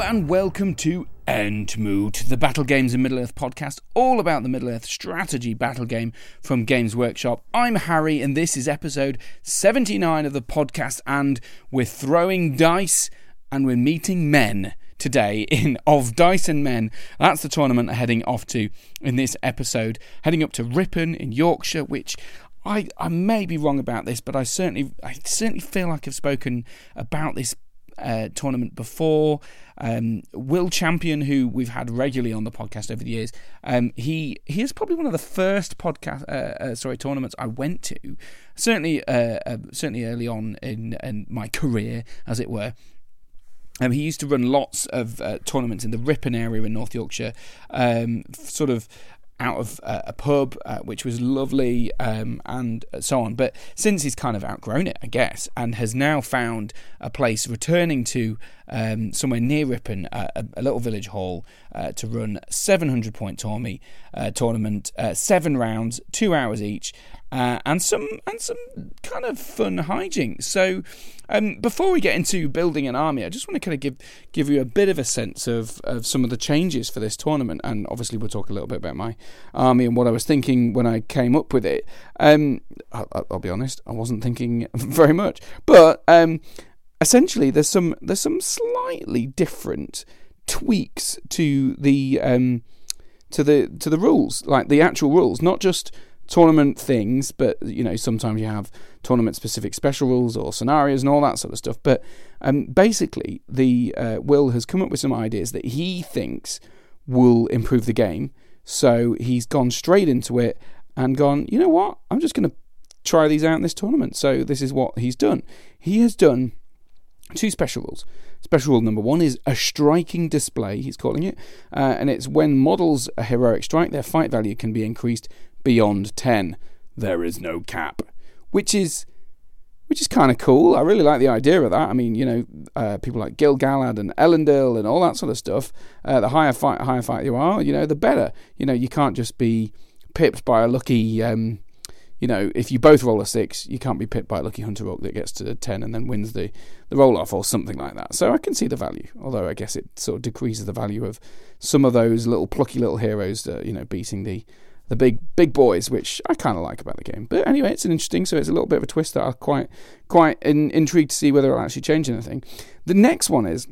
Hello and welcome to Entmoot, the Battle Games in Middle-earth podcast, all about the Middle-earth strategy battle game from Games Workshop. I'm Harry and this is episode 79 of the podcast, and we're throwing dice and we're meeting men today in Of Dice and Men. That's the tournament I'm heading off to in this episode, heading up to Ripon in Yorkshire, which I may be wrong about this, but I certainly feel like I've spoken about this tournament before. Will Champion, who we've had regularly on the podcast over the years, he is probably one of the first tournaments I went to, certainly early on in my career, as it were. He used to run lots of tournaments in the Ripon area in North Yorkshire, sort of out of a pub, which was lovely, and so on. But since he's kind of outgrown it, I guess, and has now found a place, returning to somewhere near Ripon, a little village hall, to run a 700-point tournament, 7 rounds, 2 hours each, and some kind of fun hijinks. So before we get into building an army, I just want to kind of give you a bit of a sense of some of the changes for this tournament, and obviously we'll talk a little bit about my army and what I was thinking when I came up with it. I'll be honest, I wasn't thinking very much, but essentially there's some slightly different tweaks to the to the rules, like the actual rules, not just tournament things, but you know, sometimes you have tournament specific special rules or scenarios and all that sort of stuff. But basically the Will has come up with some ideas that he thinks will improve the game, so he's gone straight into it and gone, you know what, I'm just going to try these out in this tournament. So this is what he's done. He has done 2 special rules. Special rule number 1 is a striking display, he's calling it, and it's when models a heroic strike, their fight value can be increased beyond 10. There is no cap, which is kind of cool. I really like the idea of that. I mean, you know, people like Gil-Galad and Elendil and all that sort of stuff. The higher fight you are, you know, the better. You know, you can't just be pipped by a lucky. You know, if you both roll a 6, you can't be pipped by a lucky hunter rock that gets to the 10 and then wins the roll-off or something like that. So I can see the value, although I guess it sort of decreases the value of some of those little plucky little heroes, you know, beating the big boys, which I kind of like about the game. But anyway, it's an interesting, so it's a little bit of a twist that I'm quite intrigued to see whether it'll actually change anything. The next one is,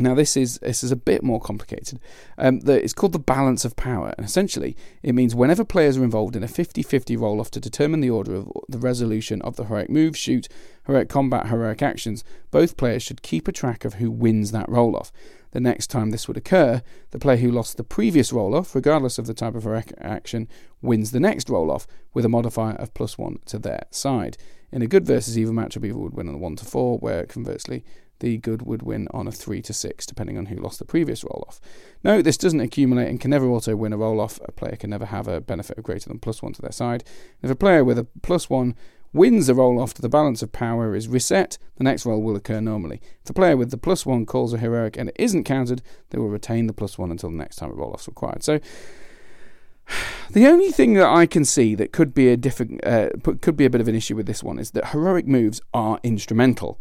now this is a bit more complicated. It's called the balance of power, and essentially it means whenever players are involved in a 50-50 roll-off to determine the order of the resolution of the heroic move, shoot, heroic combat, heroic actions, both players should keep a track of who wins that roll-off. The next time this would occur, the player who lost the previous roll-off, regardless of the type of heroic action, wins the next roll-off with a modifier of +1 to their side. In a good versus evil matchup, evil would win on a 1-4, where conversely the good would win on a 3-6, depending on who lost the previous roll-off. No, this doesn't accumulate and can never auto-win a roll-off. A player can never have a benefit of greater than +1 to their side. If a player with a +1 wins a roll-off, the balance of power is reset. The next roll will occur normally. If the player with the +1 calls a heroic and it isn't countered, they will retain the +1 until the next time a roll-off's required. So the only thing that I can see that could be a bit of an issue with this one is that heroic moves are instrumental.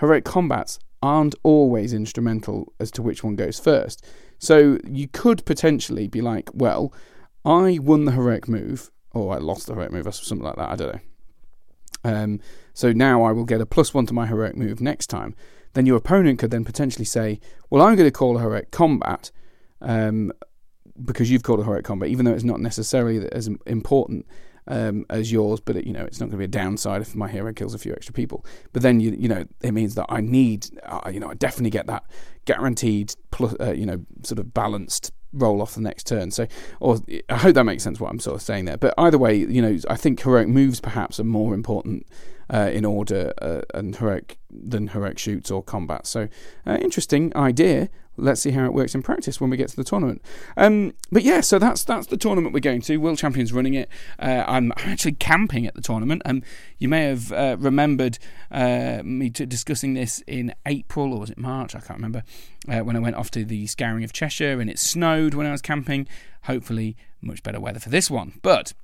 Heroic combats aren't always instrumental as to which one goes first. So you could potentially be like, well, I won the heroic move, or I lost the heroic move, or something like that, I don't know. So now I will get a +1 to my heroic move next time. Then your opponent could then potentially say, well, I'm going to call a heroic combat, because you've called a heroic combat, even though it's not necessarily as important as yours, but it, you know, it's not going to be a downside if my hero kills a few extra people. But then you know, it means that I need, you know, I definitely get that guaranteed plus, you know, sort of balanced roll off the next turn. So, or I hope that makes sense what I'm sort of saying there. But either way, you know, I think heroic moves perhaps are more important in order and heroic than heroic shoots or combats. So, interesting idea. Let's see how it works in practice when we get to the tournament. But yeah, so that's the tournament we're going to. Will Champion's running it. I'm actually camping at the tournament. You may have remembered me discussing this in April, or was it March? I can't remember. When I went off to the Scouring of Cheshire and it snowed when I was camping. Hopefully, much better weather for this one. But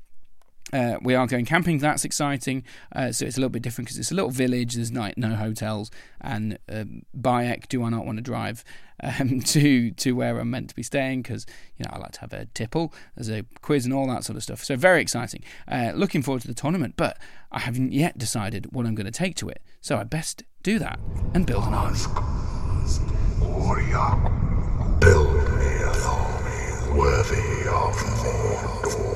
We are going camping, that's exciting. So it's a little bit different because it's a little village, there's no hotels, and Bayek, do I not want to drive to where I'm meant to be staying, because I like to have a tipple, there's a quiz and all that sort of stuff. So very exciting. Looking forward to the tournament, but I haven't yet decided what I'm going to take to it, so I best do that and build an army. Build me an army worthy of Mordor.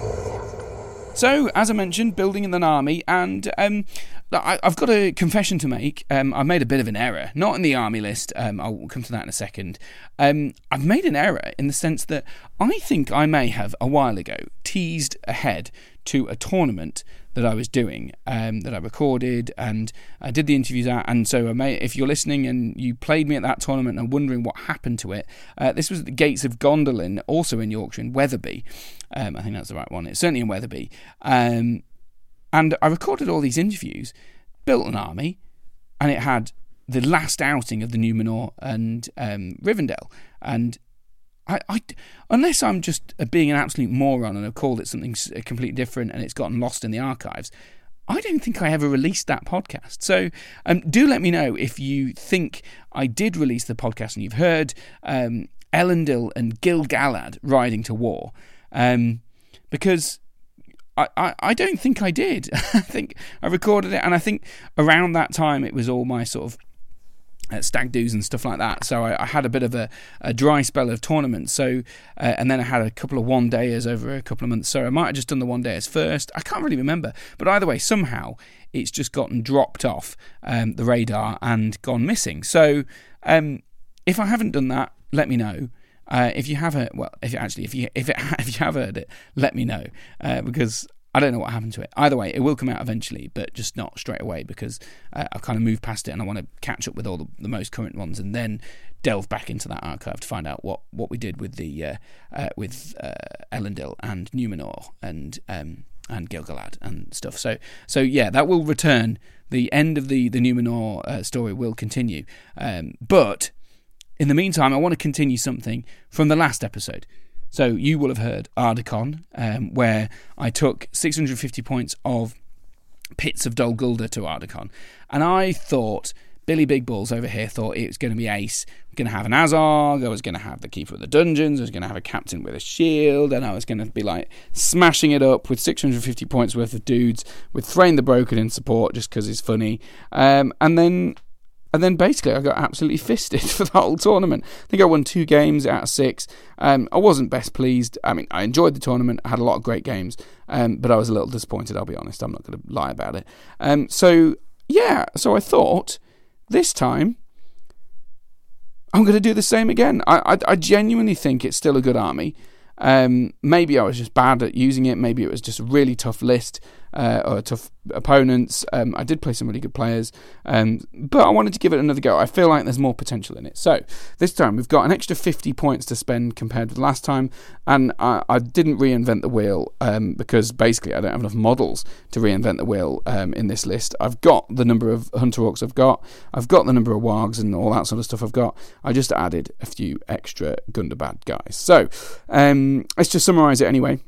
So, as I mentioned, building in an army, and I've got a confession to make. I've made a bit of an error, not in the army list, I'll come to that in a second. I've made an error in the sense that I think I may have, a while ago, teased ahead to a tournament that I was doing, that I recorded and I did the interviews at, and so I may, if you're listening and you played me at that tournament and are wondering what happened to it, this was at the gates of Gondolin, also in Yorkshire, in Wetherby. I think that's the right one. It's certainly in Wetherby. And I recorded all these interviews, built an army, and it had the last outing of the Numenor and Rivendell, and I, unless I'm just being an absolute moron and have called it something completely different and it's gotten lost in the archives, I don't think I ever released that podcast. So do let me know if you think I did release the podcast and you've heard Elendil and Gil-Galad riding to war, because I don't think I did. I think I recorded it, and I think around that time it was all my sort of stag do's and stuff like that, so I had a bit of a dry spell of tournaments, so and then I had a couple of one dayers over a couple of months, so I might have just done the one dayers first. I can't really remember, but either way, somehow it's just gotten dropped off the radar and gone missing. So if I haven't done that, let me know. If you have it, well, if you have heard it, let me know, because I don't know what happened to it. Either way, it will come out eventually, but just not straight away, because I've kind of moved past it and I want to catch up with all the most current ones and then delve back into that archive to find out what we did with the with Elendil and Numenor and Gil-Galad and stuff. So yeah, that will return. The end of the Numenor story will continue, but in the meantime, I want to continue something from the last episode. So you will have heard Ardicon, where I took 650 points of Pits of Dol Guldur to Ardicon. And I thought, Billy Big Balls over here thought it was going to be ace. I'm going to have an Azog, I was going to have the Keeper of the Dungeons, I was going to have a captain with a shield, and I was going to be like smashing it up with 650 points worth of dudes, with Thrain the Broken in support just because he's funny. And then basically I got absolutely fisted for the whole tournament. I think I won 2 games out of 6. I wasn't best pleased. I mean, I enjoyed the tournament. I had a lot of great games. But I was a little disappointed, I'll be honest. I'm not going to lie about it. So I thought this time I'm going to do the same again. I genuinely think it's still a good army. Maybe I was just bad at using it. Maybe it was just a really tough list or tough opponents. I did play some really good players, but I wanted to give it another go. I feel like there's more potential in it. So this time we've got an extra 50 points to spend compared with last time, and I didn't reinvent the wheel because basically I don't have enough models to reinvent the wheel in this list. I've got the number of Hunter Orcs I've got the number of wargs and all that sort of stuff I've got. I just added a few extra Gundabad guys. So let's just summarise it anyway.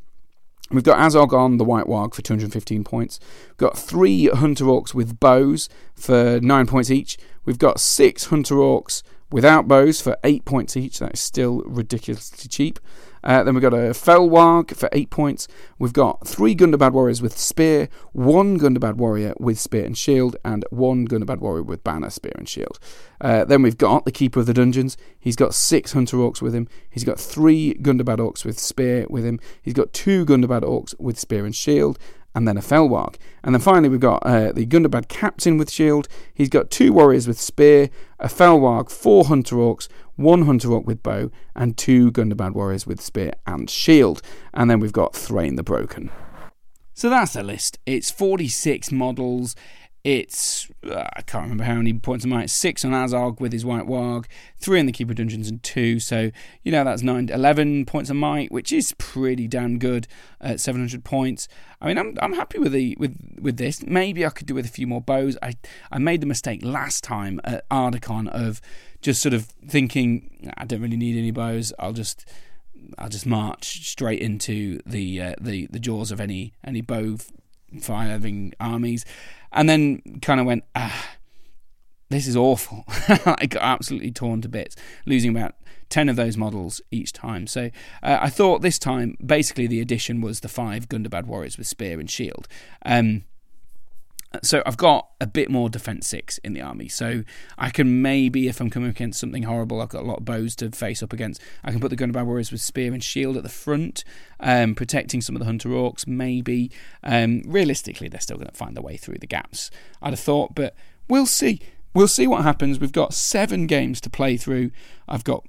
We've got Azog on the White Warg for 215 points. We've got 3 Hunter Orcs with bows for 9 points each. We've got 6 Hunter Orcs without bows for 8 points each. That is still ridiculously cheap. Then we've got a Fel Warg for 8 points. We've got 3 Gundabad Warriors with spear, 1 Gundabad Warrior with spear and shield, and 1 Gundabad Warrior with banner, spear and shield. Then we've got the Keeper of the Dungeons. He's got 6 Hunter Orcs with him. He's got 3 Gundabad Orcs with spear with him. He's got 2 Gundabad Orcs with spear and shield, and then a Felwarg. And then finally we've got the Gundabad Captain with shield. He's got 2 warriors with spear, a Felwarg, 4 Hunter Orcs, 1 Hunter Orc with bow, and 2 Gundabad warriors with spear and shield. And then we've got Thrain the Broken. So that's the list. It's 46 models. It's, I can't remember how many points I might, 6 on Azog with his White Warg, 3 in the Keeper of Dungeons and 2, so, that's 11 points a might, which is pretty damn good at 700 points. I mean, I'm happy with this. Maybe I could do with a few more bows. I made the mistake last time at Ardicon of just sort of thinking, I don't really need any bows, I'll just I'll just march straight into the jaws of any bow firing armies, and then kind of went, this is awful. I got absolutely torn to bits, losing about 10 of those models each time. So I thought this time, basically the addition was the 5 Gundabad warriors with spear and shield. So I've got a bit more defense 6 in the army. So I can maybe, if I'm coming against something horrible, I've got a lot of bows to face up against, I can put the Gundabad warriors with spear and shield at the front, protecting some of the hunter orcs, maybe. Realistically, they're still going to find their way through the gaps, I'd have thought, but we'll see. We'll see what happens. We've got 7 games to play through. I've got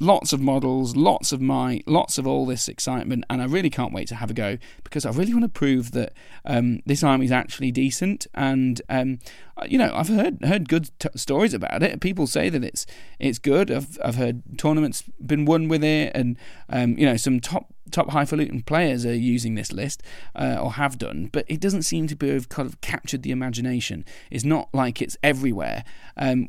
lots of models, lots of might, lots of all this excitement, and I really can't wait to have a go, because I really want to prove that this army is actually decent. And I've heard good stories about it. People say that it's good. I've heard tournaments been won with it, and some top highfalutin players are using this list or have done, but it doesn't seem to have kind of captured the imagination. It's not like it's everywhere,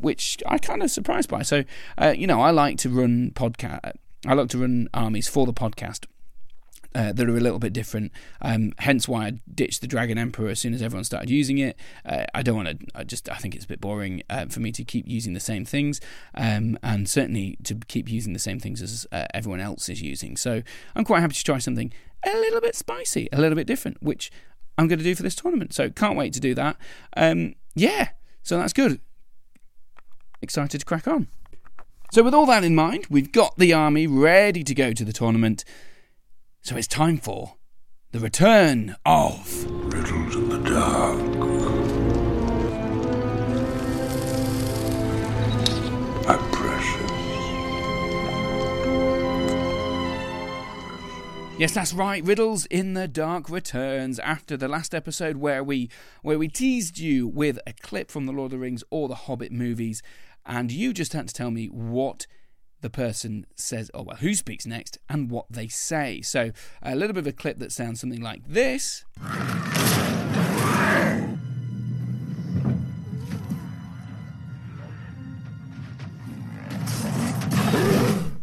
which I'm kind of surprised by. So I like to run armies for the podcast that are a little bit different, hence why I ditched the Dragon Emperor as soon as everyone started using it. I think it's a bit boring for me to keep using the same things, and certainly to keep using the same things as everyone else is using. So I'm quite happy to try something a little bit spicy, a little bit different, which I'm going to do for this tournament, so can't wait to do that. So that's good. Excited to crack on. So with all that in mind, we've got the army ready to go to the tournament. So it's time for the return of Riddles in the Dark. I'm precious. Yes, that's right. Riddles in the Dark returns after the last episode where we teased you with a clip from the Lord of the Rings or the Hobbit movies, and you just had to tell me what the person says, who speaks next and what they say. So a little bit of a clip that sounds something like this.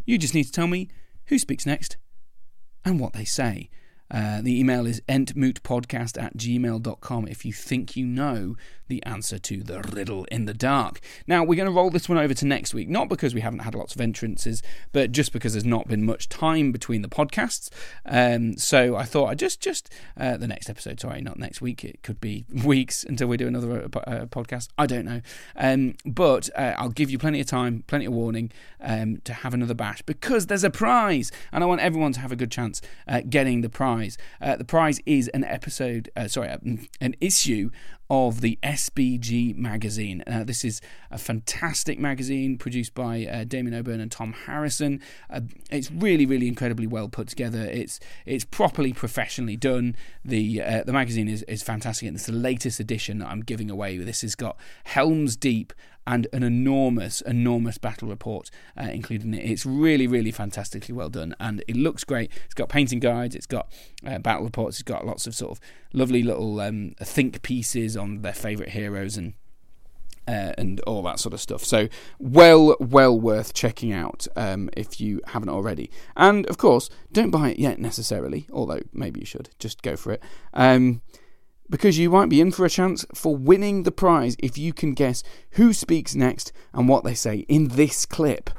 You just need to tell me who speaks next and what they say. The email is entmootpodcast@gmail.com if you think you know the answer to the Riddle in the Dark. Now, we're going to roll this one over to next week, not because we haven't had lots of entrances, but just because there's not been much time between the podcasts. So I thought I'd just the next episode, sorry, not next week. It could be weeks until we do another podcast. I don't know. But I'll give you plenty of time, plenty of warning to have another bash, because there's a prize, and I want everyone to have a good chance at getting the prize. The prize is an issue of the SBG magazine. This is a fantastic magazine produced by Damien O'Byrne and Tom Harrison. It's really, really incredibly well put together. It's properly professionally done. The magazine is fantastic, and it's the latest edition that I'm giving away. This has got Helm's Deep and an enormous battle report included in it. It's really, really fantastically well done, and it looks great. It's got painting guides, it's got battle reports, it's got lots of sort of lovely little think pieces on their favourite heroes and all that sort of stuff. So well worth checking out if you haven't already. And, of course, don't buy it yet necessarily, although maybe you should. Just go for it. Because you might be in for a chance for winning the prize if you can guess who speaks next and what they say in this clip.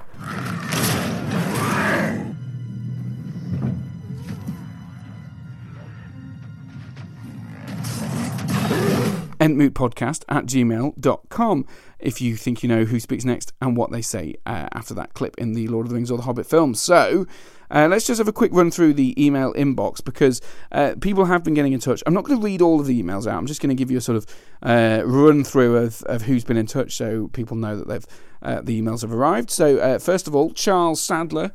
entmootpodcast@gmail.com if you think you know who speaks next and what they say after that clip in the Lord of the Rings or the Hobbit film. So let's just have a quick run through the email inbox, because people have been getting in touch. I'm not going to read all of the emails out. I'm just going to give you a sort of run through of who's been in touch, so people know that the emails have arrived. So first of all, Charles Sadler,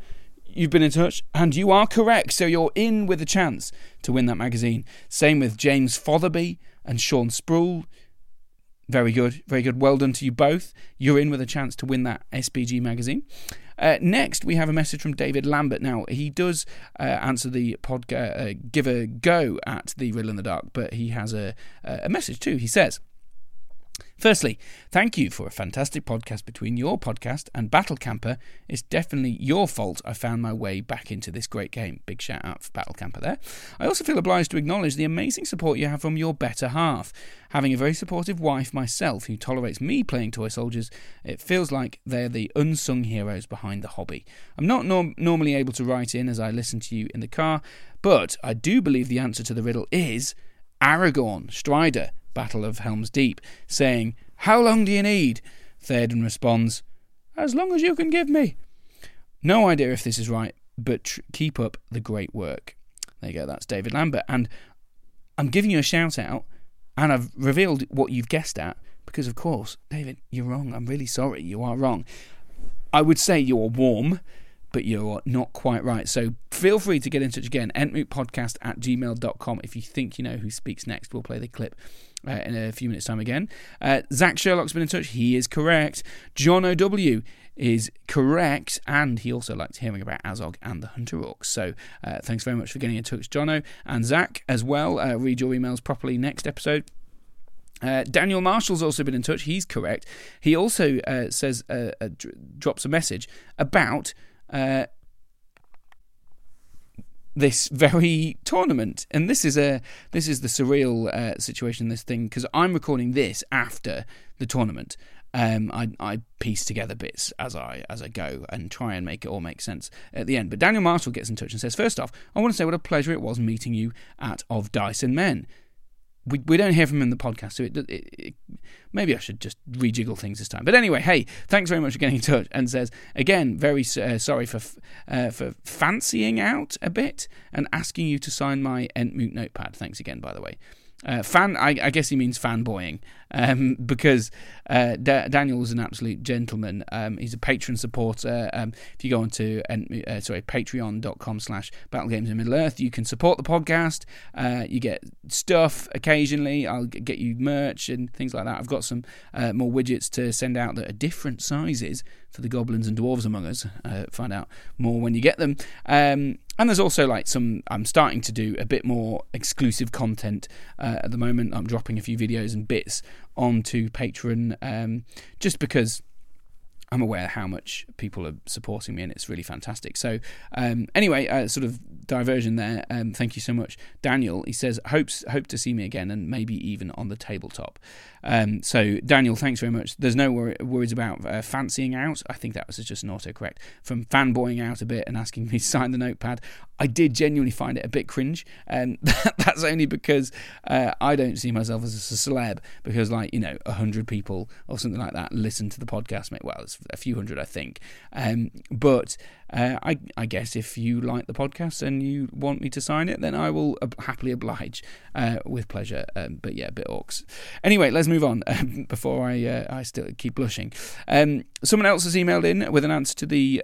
you've been in touch, and you are correct, so you're in with a chance to win that magazine. Same with James Fotherby and Sean Sproul. Very good, very good. Well done to you both. You're in with a chance to win that SBG magazine. Next, we have a message from David Lambert. Now, he does answer the podcast, give a go at the Riddle in the Dark, but he has a message too. He says, Firstly, thank you for a fantastic podcast between your podcast and Battle Camper. It's definitely your fault I found my way back into this great game. Big shout out for Battle Camper there. I also feel obliged to acknowledge the amazing support you have from your better half. Having a very supportive wife myself who tolerates me playing toy soldiers, it feels like they're the unsung heroes behind the hobby. I'm not normally able to write in as I listen to you in the car, but I do believe the answer to the riddle is Aragorn, Strider, Battle of Helm's Deep, saying, "How long do you need?" Théoden responds, "As long as you can give me." No idea if this is right, but keep up the great work. There you go, that's David Lambert. And I'm giving you a shout out, and I've revealed what you've guessed at, because of course, David, you're wrong. I'm really sorry, you are wrong. I would say you're warm, but you're not quite right. So feel free to get in touch again. entmootpodcast@gmail.com if you think you know who speaks next. We'll play the clip in a few minutes' time again. Zach Sherlock's been in touch. He is correct. John O.W. is correct. And he also liked hearing about Azog and the Hunter Orcs. So thanks very much for getting in touch, John O. And Zach as well. Read your emails properly next episode. Daniel Marshall's also been in touch. He's correct. He also says drops a message about this very tournament, and this is the surreal situation, this thing, because I'm recording this after the tournament. I piece together bits as I go and try and make it all make sense at the end. But Daniel Marshall gets in touch and says, first off, I want to say what a pleasure it was meeting you at Of Dice and Men. We don't hear from him in the podcast, so maybe I should just rejiggle things this time. But anyway, hey, thanks very much for getting in touch. And says, again, very sorry for fancying out a bit and asking you to sign my Entmoot notepad. Thanks again, by the way. I guess he means fanboying, because Daniel is an absolute gentleman. He's a patron supporter. If you go on to patreon.com/battlegamesinmiddle-earth, you can support the podcast. You get stuff occasionally. I'll get you merch and things like that. I've got some more widgets to send out that are different sizes for the goblins and dwarves among us. Find out more when you get them. And there's also I'm starting to do a bit more exclusive content at the moment. I'm dropping a few videos and bits onto Patreon just because I'm aware how much people are supporting me, and it's really fantastic. So anyway, sort of diversion there. Thank you so much, Daniel. He says, hope to see me again and maybe even on the tabletop. So Daniel, thanks very much. There's no worries about fancying out. I think that was just an autocorrect from fanboying out a bit and asking me to sign the notepad. I did genuinely find it a bit cringe, and that's only because I don't see myself as a celeb, because 100 people or something like that listen to the podcast. Well, it's a few hundred, I think. I guess if you like the podcast and you want me to sign it, then I will happily oblige with pleasure. But yeah, a bit orcs. Anyway, let's move on before I still keep blushing. Someone else has emailed in with an answer to the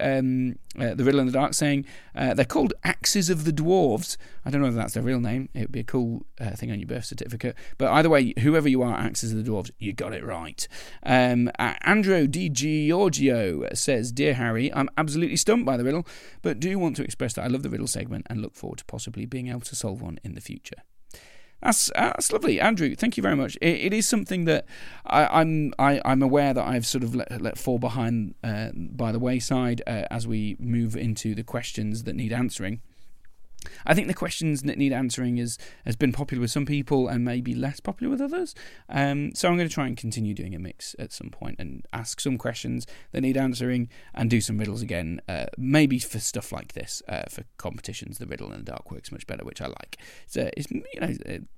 Riddle in the Dark, saying they're called Axes of the Dwarves. I don't know if that's their real name. It would be a cool thing on your birth certificate. But either way, whoever you are, Axes of the Dwarves, you got it right. Andrew D. Giorgio says, "Dear Harry, I'm absolutely stumped by the riddle, but do want to express that I love the riddle segment and look forward to possibly being able to solve one in the future." That's lovely, Andrew. Thank you very much. It is something that I'm aware that I've sort of let fall behind by the wayside as we move into the questions that need answering. I think the questions that need answering has been popular with some people and maybe less popular with others. So I'm going to try and continue doing a mix at some point and ask some questions that need answering and do some riddles again, maybe for stuff like this, for competitions. The Riddle in the Dark works much better, which I like. So it's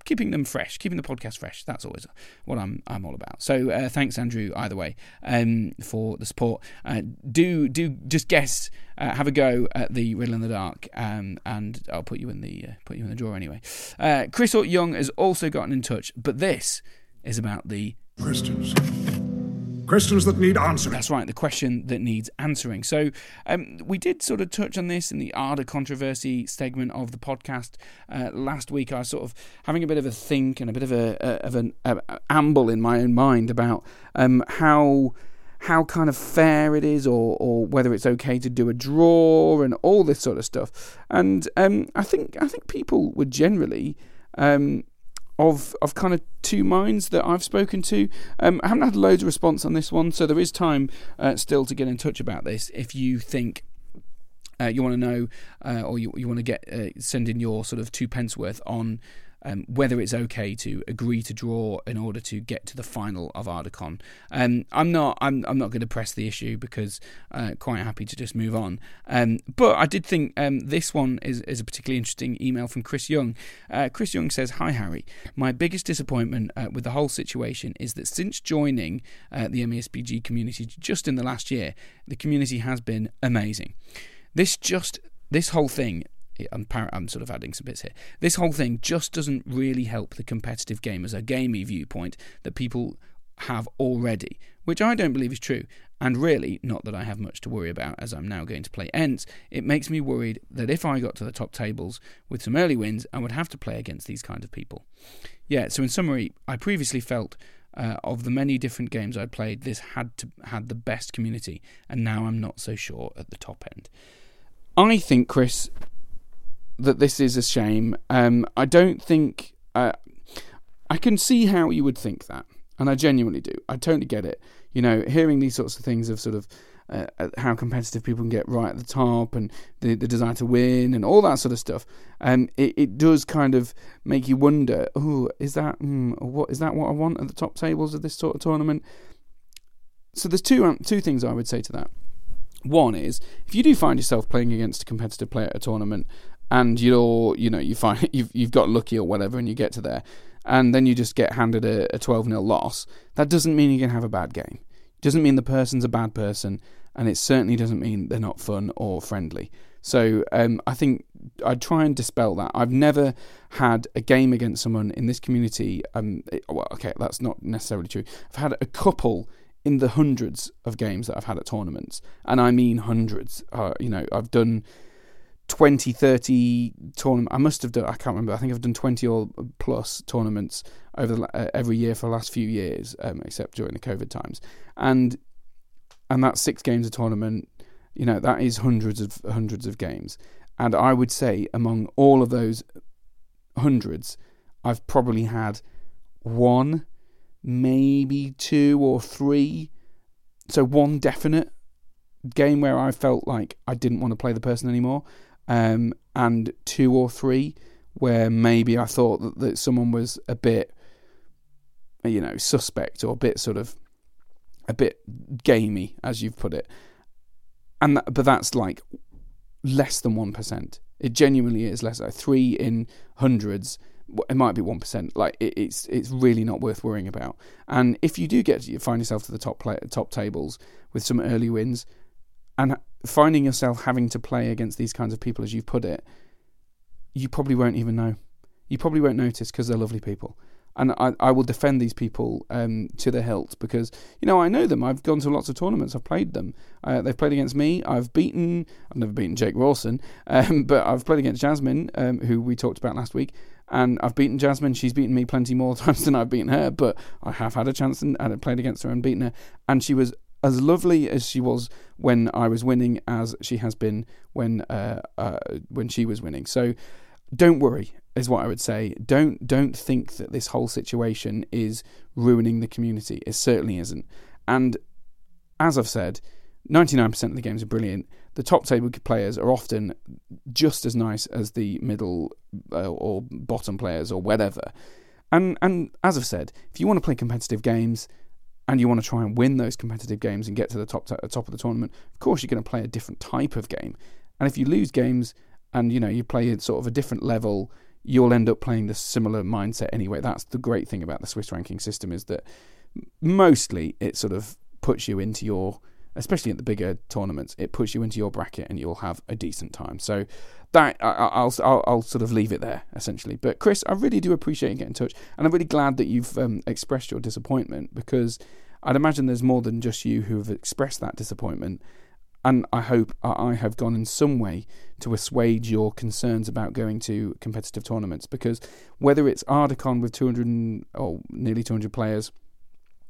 keeping them fresh, keeping the podcast fresh. That's always what I'm all about. So thanks, Andrew, either way, for the support. Do just guess. Have a go at the Riddle in the Dark, and I'll put you in the drawer anyway. Chris Hort Young has also gotten in touch, but this is about the questions. Questions that need answering. That's right, the question that needs answering. So we did sort of touch on this in the Arda controversy segment of the podcast last week. I was sort of having a bit of a think and a bit of an amble in my own mind about how kind of fair it is, or whether it's okay to do a draw and all this sort of stuff. And I think people were generally of kind of two minds that I've spoken to. I haven't had loads of response on this one, so there is time still to get in touch about this if you think you want to know or you want to get send in your sort of 2p worth on whether it's okay to agree to draw in order to get to the final of Ardicon. I'm not going to press the issue because quite happy to just move on. But I did think this one is a particularly interesting email from Chris Young. Chris Young says, "Hi Harry, my biggest disappointment with the whole situation is that since joining the MESPG community just in the last year, the community has been amazing. This whole thing." I'm sort of adding some bits here. This whole thing just doesn't really help the competitive gamers, a gamey viewpoint that people have already, which I don't believe is true, and really not that I have much to worry about as I'm now going to play Ents. It makes me worried that if I got to the top tables with some early wins, I would have to play against these kind of people. Yeah, so in summary, I previously felt of the many different games I played, this had the best community, and now I'm not so sure at the top end. I think, Chris, that this is a shame. I don't think... I can see how you would think that, and I genuinely do. I totally get it. You know, hearing these sorts of things of sort of how competitive people can get right at the top and the desire to win and all that sort of stuff, it does kind of make you wonder, is that what I want at the top tables of this sort of tournament? So there's two things I would say to that. One is, if you do find yourself playing against a competitive player at a tournament, and you find you've got lucky or whatever, and you get to there, and then you just get handed a 12-0 loss, that doesn't mean you can have a bad game. It doesn't mean the person's a bad person, and it certainly doesn't mean they're not fun or friendly. So I think I'd try and dispel that. I've never had a game against someone in this community. That's not necessarily true. I've had a couple in the hundreds of games that I've had at tournaments, and I mean hundreds. I've done 20, 30 tournaments. I can't remember. I think I've done 20 or plus tournaments over every year for the last few years, except during the COVID times. And that's 6 games a tournament. You know, that is hundreds of games. And I would say among all of those hundreds, I've probably had 1, maybe 2 or 3. So 1 definite game where I felt like I didn't want to play the person anymore. And 2 or 3 where maybe I thought that someone was a bit, suspect or a bit gamey, as you've put it. And but that's like less than 1%. It genuinely is less. Like 3 in hundreds. It might be 1%. Like it's really not worth worrying about. And if you do find yourself to the top tables with some early wins, and finding yourself having to play against these kinds of people, as you've put it, you probably won't even know. You probably won't notice because they're lovely people. And I will defend these people to the hilt because, I know them. I've gone to lots of tournaments. I've played them. They've played against me. I've never beaten Jake Rawson, but I've played against Jasmine, who we talked about last week. And I've beaten Jasmine. She's beaten me plenty more times than I've beaten her, but I have had a chance and I played against her and beaten her. And she was as lovely as she was when I was winning as she has been when she was winning. So don't worry, is what I would say. Don't think that this whole situation is ruining the community. It certainly isn't. And as I've said, 99% of the games are brilliant. The top table players are often just as nice as the middle or bottom players or whatever. And as I've said, if you want to play competitive games, and you want to try and win those competitive games and get to the top of the tournament, of course you're going to play a different type of game. And if you lose games and, you play at sort of a different level, you'll end up playing the similar mindset anyway. That's the great thing about the Swiss ranking system is that mostly it sort of puts you into your, especially at the bigger tournaments, it puts you into your bracket and you'll have a decent time. So that I'll sort of leave it there, essentially. But Chris, I really do appreciate you getting in touch, and I'm really glad that you've expressed your disappointment, because I'd imagine there's more than just you who have expressed that disappointment, and I hope I have gone in some way to assuage your concerns about going to competitive tournaments, because whether it's Ardicon with 200 or nearly 200 players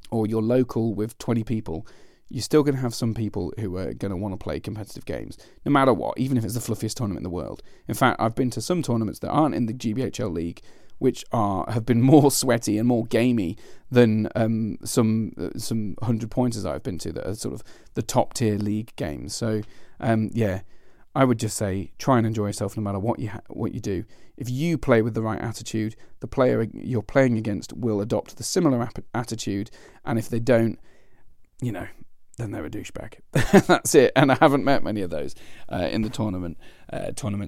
or your local with 20 people, you're still going to have some people who are going to want to play competitive games, no matter what, even if it's the fluffiest tournament in the world. In fact, I've been to some tournaments that aren't in the GBHL League which have been more sweaty and more gamey than some 100-pointers I've been to that are sort of the top-tier league games. So, yeah, I would just say try and enjoy yourself no matter what you do. If you play with the right attitude, the player you're playing against will adopt the similar attitude, and if they don't, you know, then they're a douchebag. That's it. And I haven't met many of those in the tournament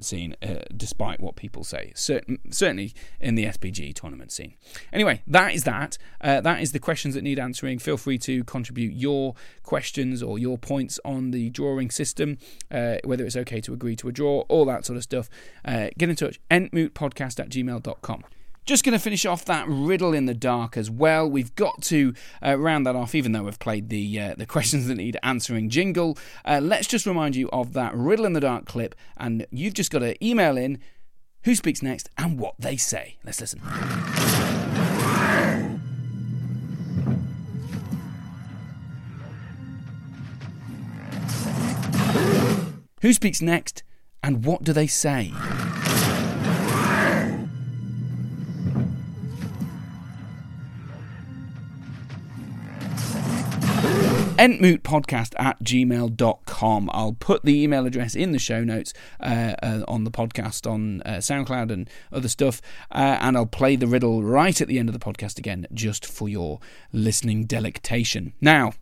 scene, despite what people say. Certainly in the SPG tournament scene. Anyway, that is the questions that need answering. Feel free to contribute your questions or your points on the drawing system, whether it's okay to agree to a draw, all that sort of stuff. Get in touch, entmootpodcast@gmail.com. Just going to finish off that riddle in the dark as well. We've got to round that off, even though we've played the questions that need answering jingle. Let's just remind you of that riddle in the dark clip, and you've just got to email in who speaks next and what they say. Let's listen. Who speaks next and what do they say? entmootpodcast@gmail.com. I'll put the email address in the show notes on the podcast on SoundCloud and other stuff, and I'll play the riddle right at the end of the podcast again, just for your listening delectation. Now,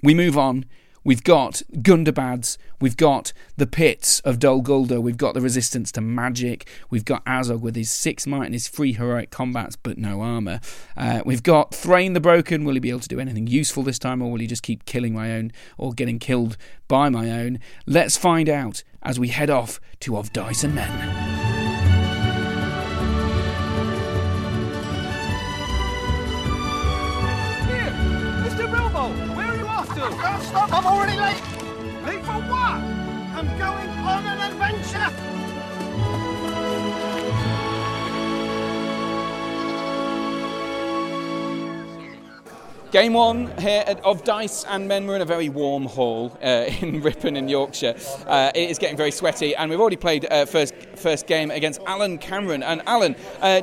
we move on. We've got Gundabad's, we've got the Pits of Dol Guldur, we've got the Resistance to Magic, we've got Azog with his 6 might and his free heroic combats but no armour. We've got Thrain the Broken. Will he be able to do anything useful this time, or will he just keep killing my own or getting killed by my own? Let's find out as we head off to Of Dice and Men. Stop, I'm already late! Late for what? I'm going on an adventure! Game one here at Of Dice and Men. We're in a very warm hall in Ripon in Yorkshire. It is getting very sweaty, and we've already played first game against Alan Cameron. And Alan,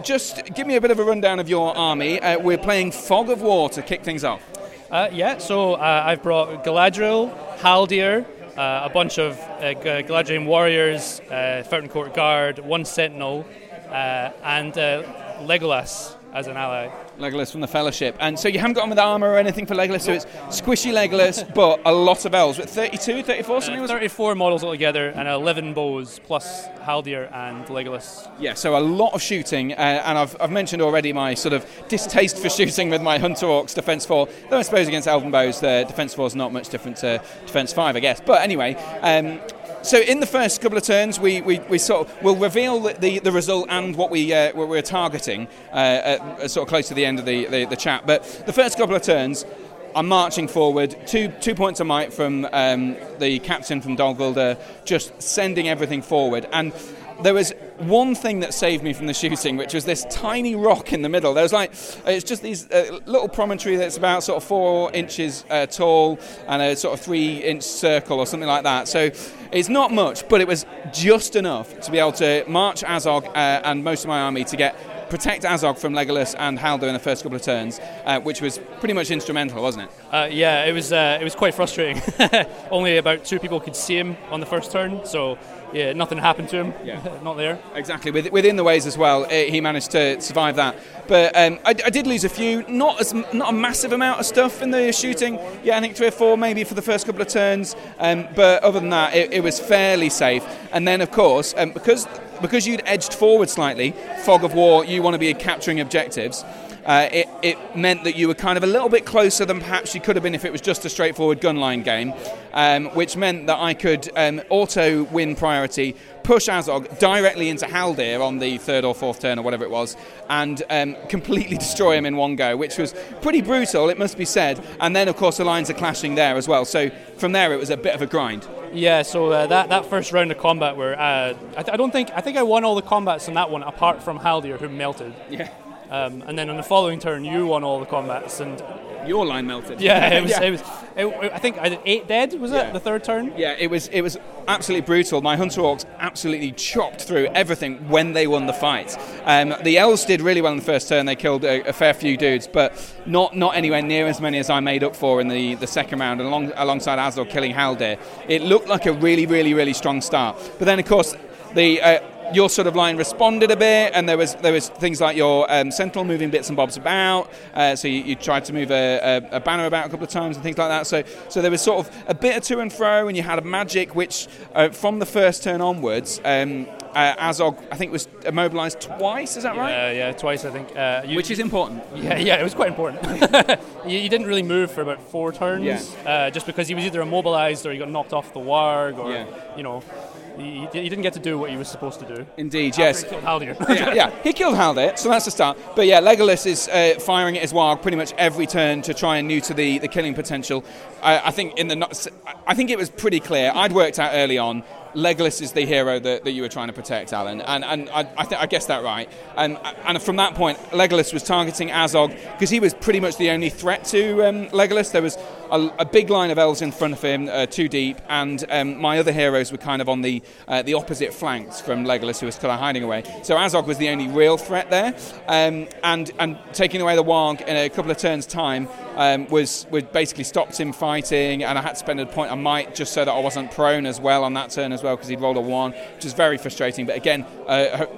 just give me a bit of a rundown of your army. We're playing Fog of War to kick things off. So I've brought Galadriel, Haldir, a bunch of Galadrian warriors, Fountain Court Guard, one Sentinel, and Legolas as an ally. Legolas from the Fellowship. And so you haven't got on with armour or anything for Legolas, so it's squishy Legolas, but a lot of elves. 32, 34, something? 34 models altogether, and 11 bows, plus Haldir and Legolas. Yeah, so a lot of shooting, and I've mentioned already my sort of distaste for shooting with my Hunter Orcs Defence 4, though I suppose against elven bows, the Defence 4 is not much different to Defence 5, I guess. But anyway... So in the first couple of turns, we sort of will reveal the result and what we're targeting sort of close to the end of the chat. But the first couple of turns, I'm marching forward. Two points of might from the captain from Dol Guldur, just sending everything forward. And there was one thing that saved me from the shooting, which was this tiny rock in the middle. There was it's just these little promontory that's about sort of 4 inches tall and a sort of 3-inch circle or something like that. So it's not much, but it was just enough to be able to march Azog and most of my army to protect Azog from Legolas and Haldir in the first couple of turns, which was pretty much instrumental, wasn't it? Yeah, it was quite frustrating. Only about 2 people could see him on the first turn, so... Yeah, nothing happened to him. Yeah. Not there. Exactly. Within the ways as well, he managed to survive that. But I did lose a few, not a massive amount of stuff in the shooting. Yeah, I think 3 or 4 maybe for the first couple of turns. But other than that, it was fairly safe. And then, of course, because you'd edged forward slightly, Fog of War, you want to be capturing objectives. It meant that you were kind of a little bit closer than perhaps you could have been if it was just a straightforward gunline game, which meant that I could auto-win priority, push Azog directly into Haldir on the 3rd or 4th turn or whatever it was, and completely destroy him in one go, which was pretty brutal, it must be said. And then, of course, the lines are clashing there as well. So from there, it was a bit of a grind. Yeah, so that first round of combat where I think I won all the combats in that one apart from Haldir, who melted. Yeah. And then on the following turn, you won all the combats, and Your line melted. Yeah, it was. Yeah. It was, I think I did 8 dead. Was it the third turn? Yeah, it was absolutely brutal. My Hunter Orcs absolutely chopped through everything when they won the fight. The Elves did really well in the first turn. They killed a fair few dudes, but not anywhere near as many as I made up for in the second round. And alongside Azog killing Haldir, it looked like a really, really, really strong start. But then, of course, your sort of line responded a bit, and there was things like your sentinel moving bits and bobs about, so you tried to move a banner about a couple of times and things like that, so there was sort of a bit of to and fro, and you had a magic which from the first turn onwards, Azog I think was immobilised twice, is that right? Yeah, twice I think. Which is important. Yeah, it was quite important. You didn't really move for about 4 turns, just because he was either immobilised or he got knocked off the warg, or you didn't get to do what you were supposed to do. Indeed, yes. He killed Haldir. He killed Haldir, so that's the start. But yeah, Legolas is firing at his warg pretty much every turn to try and neuter the killing potential. I think it was pretty clear. I'd worked out early on, Legolas is the hero that you were trying to protect, Alan, and I guessed that right. And from that point, Legolas was targeting Azog because he was pretty much the only threat to Legolas. There was a big line of elves in front of him, 2 deep, and my other heroes were kind of on the opposite flanks from Legolas, who was kind of hiding away. So Azog was the only real threat there, and taking away the warg in a couple of turns' time was basically stopped him fighting, and I had to spend a point on might just so that I wasn't prone as well on that turn, because he'd rolled a 1, which is very frustrating. But again,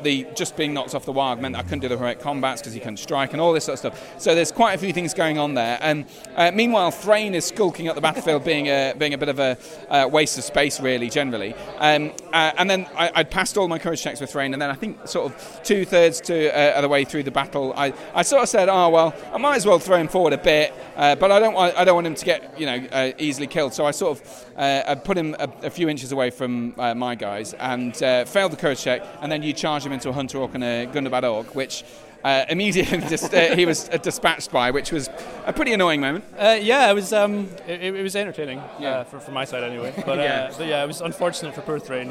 the just being knocked off the warg meant I couldn't do the heroic combats because he couldn't strike and all this sort of stuff. So there's quite a few things going on there. Meanwhile, Thrain is skulking up the battlefield, being a bit of a waste of space, really, generally. And then I'd passed all my courage checks with Thrain, and then I think sort of 2/3 of the way through the battle, I sort of said, I might as well throw him forward a bit, but I don't want him to get easily killed. So I sort of I put him a few inches away from my guys, and failed the courage check, and then you charge him into a Hunter Orc and a Gundabad Orc, which immediately he was dispatched by, which was a pretty annoying moment. It was it was entertaining, from my side anyway. But, it was unfortunate for poor Thrain.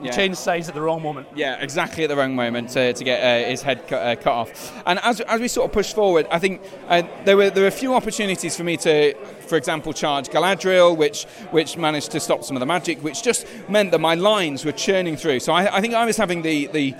He changed sides at the wrong moment. Yeah, exactly at the wrong moment to get his head cut off. And as we sort of pushed forward, I think there were a few opportunities for me to, for example, charge Galadriel, which managed to stop some of the magic, which just meant that my lines were churning through. So I think I was having the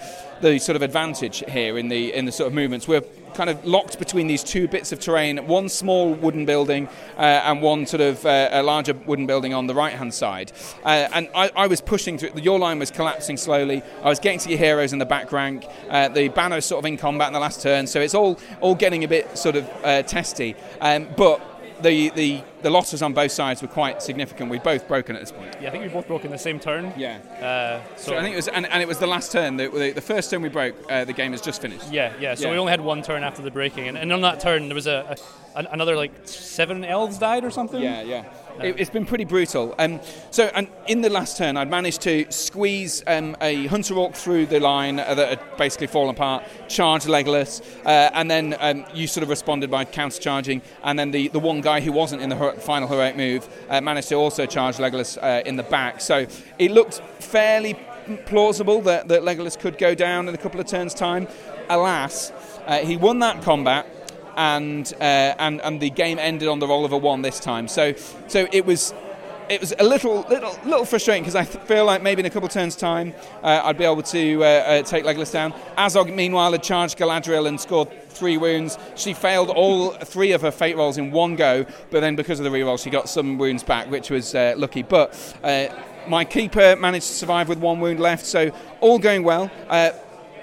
sort of advantage here in the sort of movements. We're kind of locked between these 2 bits of terrain, one small wooden building and one sort of a larger wooden building on the right-hand side. And I was pushing through. Your line was collapsing slowly. I was getting to your heroes in the back rank. The banner's sort of in combat in the last turn, so it's all getting a bit sort of testy. But the losses on both sides were quite significant. We'd both broken at this point. Yeah, I think we both broke in the same turn. Yeah. So I think it was, and it was the last turn. The first turn we broke, the game has just finished. Yeah. So we only had one turn after the breaking, and on that turn there was another like 7 elves died or something. Yeah. It's been pretty brutal. And in the last turn, I'd managed to squeeze a Hunter Orc through the line that had basically fallen apart, charge Legolas, and then you sort of responded by counter-charging, and then the one guy who wasn't in the final heroic move managed to also charge Legolas in the back. So it looked fairly plausible that Legolas could go down in a couple of turns' time. Alas, he won that combat, and the game ended on the roll of a 1 this time. So it was a little frustrating because I feel like maybe in a couple of turns' time I'd be able to take Legolas down. Azog, meanwhile, had charged Galadriel and scored 3 wounds. She failed all 3 of her fate rolls in one go, but then because of the reroll, she got some wounds back, which was lucky. But my keeper managed to survive with 1 wound left, so all going well.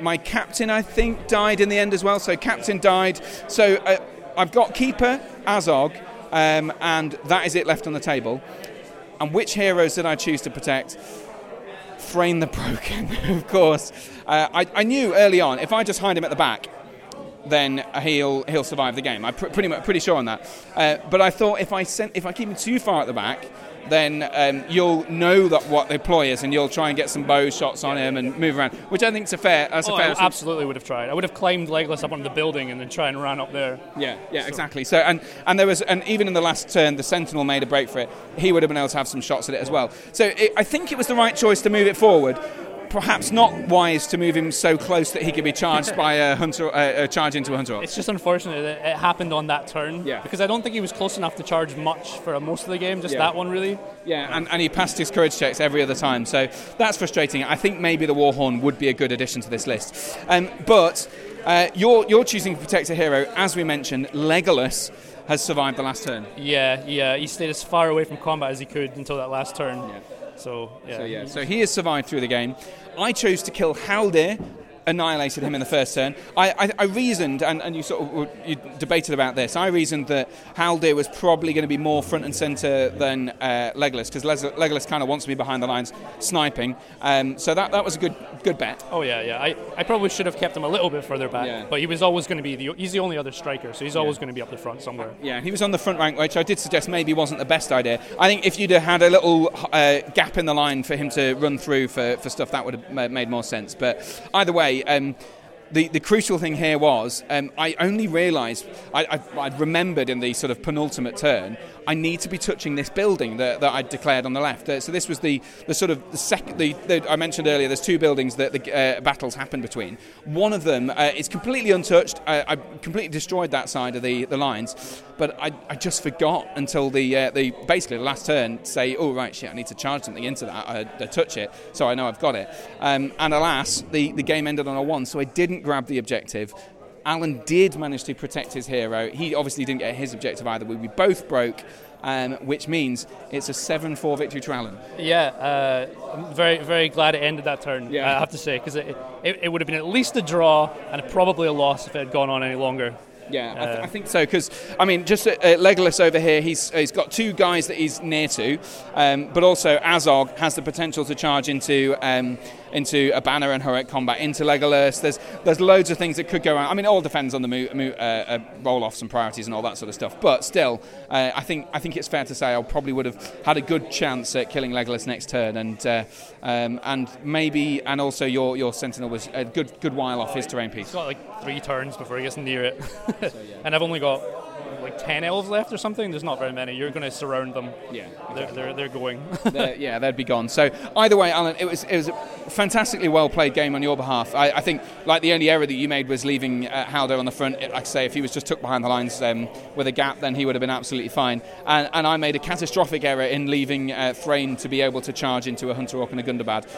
My captain, I think, died in the end as well. So captain died. So I've got keeper, Azog, and that is it left on the table. And which heroes did I choose to protect? Thrain the Broken, of course. I knew early on if I just hide him at the back, then he'll survive the game. I'm pretty sure on that. But I thought if I keep him too far at the back, then you'll know that what the ploy is, and you'll try and get some bow shots on him and move around, which I think is a fair. I absolutely would have tried. I would have climbed Legolas up onto the building and then try and run up there. Yeah, so. Exactly. So and there was, and even in the last turn, the Sentinel made a break for it. He would have been able to have some shots at it as well. So I think it was the right choice to move it forward. perhaps not wise to move him so close that he could be charged by a hunter, a charge into a hunter. It's just unfortunate that it happened on that turn, because I don't think he was close enough to charge much for most of the game, just that one really. Yeah, and he passed his courage checks every other time, so that's frustrating. I think maybe the Warhorn would be a good addition to this list. But you're choosing to protect a hero, as we mentioned, Legolas. Has survived the last turn. Yeah. He stayed as far away from combat as he could until that last turn. So he has survived through the game. I chose to kill Haldir, annihilated him in the first turn. I reasoned, and you debated about this. I reasoned that Haldir was probably going to be more front and centre than Legolas, because Legolas kind of wants to be behind the lines sniping. So that was a good bet. Oh yeah. I probably should have kept him a little bit further back, but he was always going to be he's the only other striker, so he's always going to be up the front somewhere. Yeah, he was on the front rank, which I did suggest maybe wasn't the best idea. I think if you'd have had a little gap in the line for him to run through for stuff, that would have made more sense. But either way. The crucial thing here was I only realised, I'd remembered in the sort of penultimate turn, I need to be touching this building that I'd declared on the left. So this was the sort of the second. I mentioned earlier, there's two buildings that the battles happened between. One of them is completely untouched. I completely destroyed that side of the lines, but I just forgot until the last turn to say, oh right, shit, I need to charge something into that. I touch it, so I know I've got it. And alas, the game ended on a 1, so I didn't grab the objective. Alan did manage to protect his hero. He obviously didn't get his objective either. We both broke, which means it's a 7-4 victory to Alan. I'm very, very glad it ended that turn, I have to say, because it would have been at least a draw and probably a loss if it had gone on any longer. I think so, because Legolas over here, he's got two guys that he's near to, but also Azog has the potential to charge into a banner and heroic combat into Legolas. There's loads of things that could go on. It all depends on the roll-offs and priorities and all that sort of stuff. But still, I think it's fair to say I probably would have had a good chance at killing Legolas next turn, and also your Sentinel was a good while off his terrain piece. He's got like 3 turns before he gets near it, and I've only got 10 elves left or something. There's not very many. You're going to surround them. Exactly. They're going. They'd be gone. So either way, Alan, it was a fantastically well played game on your behalf. I think the only error that you made was leaving Haldo on the front. Like I say, if he was just took behind the lines with a gap, then he would have been absolutely fine. And I made a catastrophic error in leaving Thrain to be able to charge into a Hunter Orc and a Gundabad.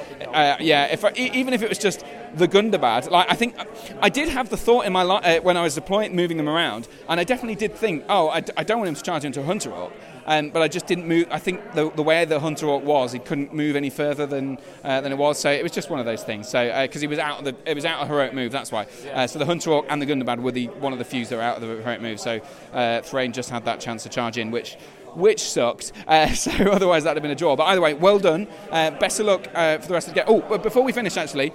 Even if it was just the Gundabad, I think I did have the thought in my when I was moving them around, and I definitely did think. I don't want him to charge into a Hunter Orc, but I just didn't move. I think the way the Hunter Orc was, he couldn't move any further than it was. So it was just one of those things. So because he was out of it was out of heroic move, that's why. So the Hunter Orc and the Gundabad were one of the few that were out of the heroic move. So Thrain just had that chance to charge in, which sucked. So otherwise that'd have been a draw. But either way, well done. Best of luck for the rest of the game. Oh, but before we finish, actually.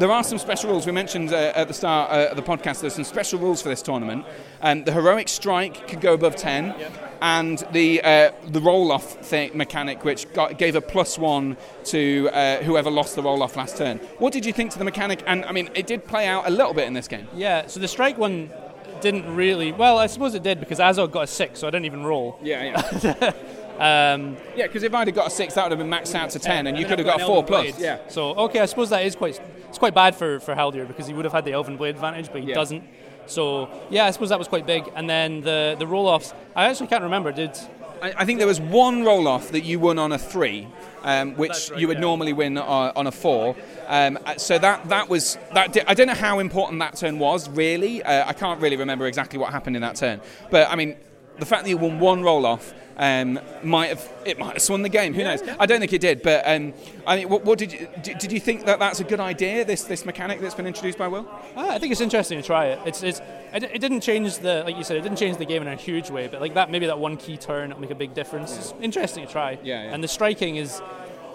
There are some special rules. We mentioned at the start of the podcast, there's some special rules for this tournament. The heroic strike could go above 10, and the roll-off mechanic, which gave a +1 to whoever lost the roll-off last turn. What did you think to the mechanic? And, it did play out a little bit in this game. Yeah, so the strike one didn't really... Well, I suppose it did, because Azog got a 6, so I didn't even roll. Yeah. Because if I'd have got a 6, that would have been maxed out to 10, and you could have got a 4+. Blade. Yeah. So okay, I suppose that is quite bad for Haldir, because he would have had the Elven Blade advantage, but he doesn't. So I suppose that was quite big. And then the roll offs, I actually can't remember. I think there was one roll off that you won on a 3, which you would normally win on a 4. So that was that. I don't know how important that turn was really. I can't really remember exactly what happened in that turn, but the fact that you won one roll off. Might have swung the game. Who knows? I don't think it did. But what did you think that that's a good idea? This mechanic that's been introduced by Will. I think it's interesting to try it. It didn't change the game in a huge way. But maybe that one key turn will make a big difference. Yeah. It's interesting to try. Yeah. And the striking is.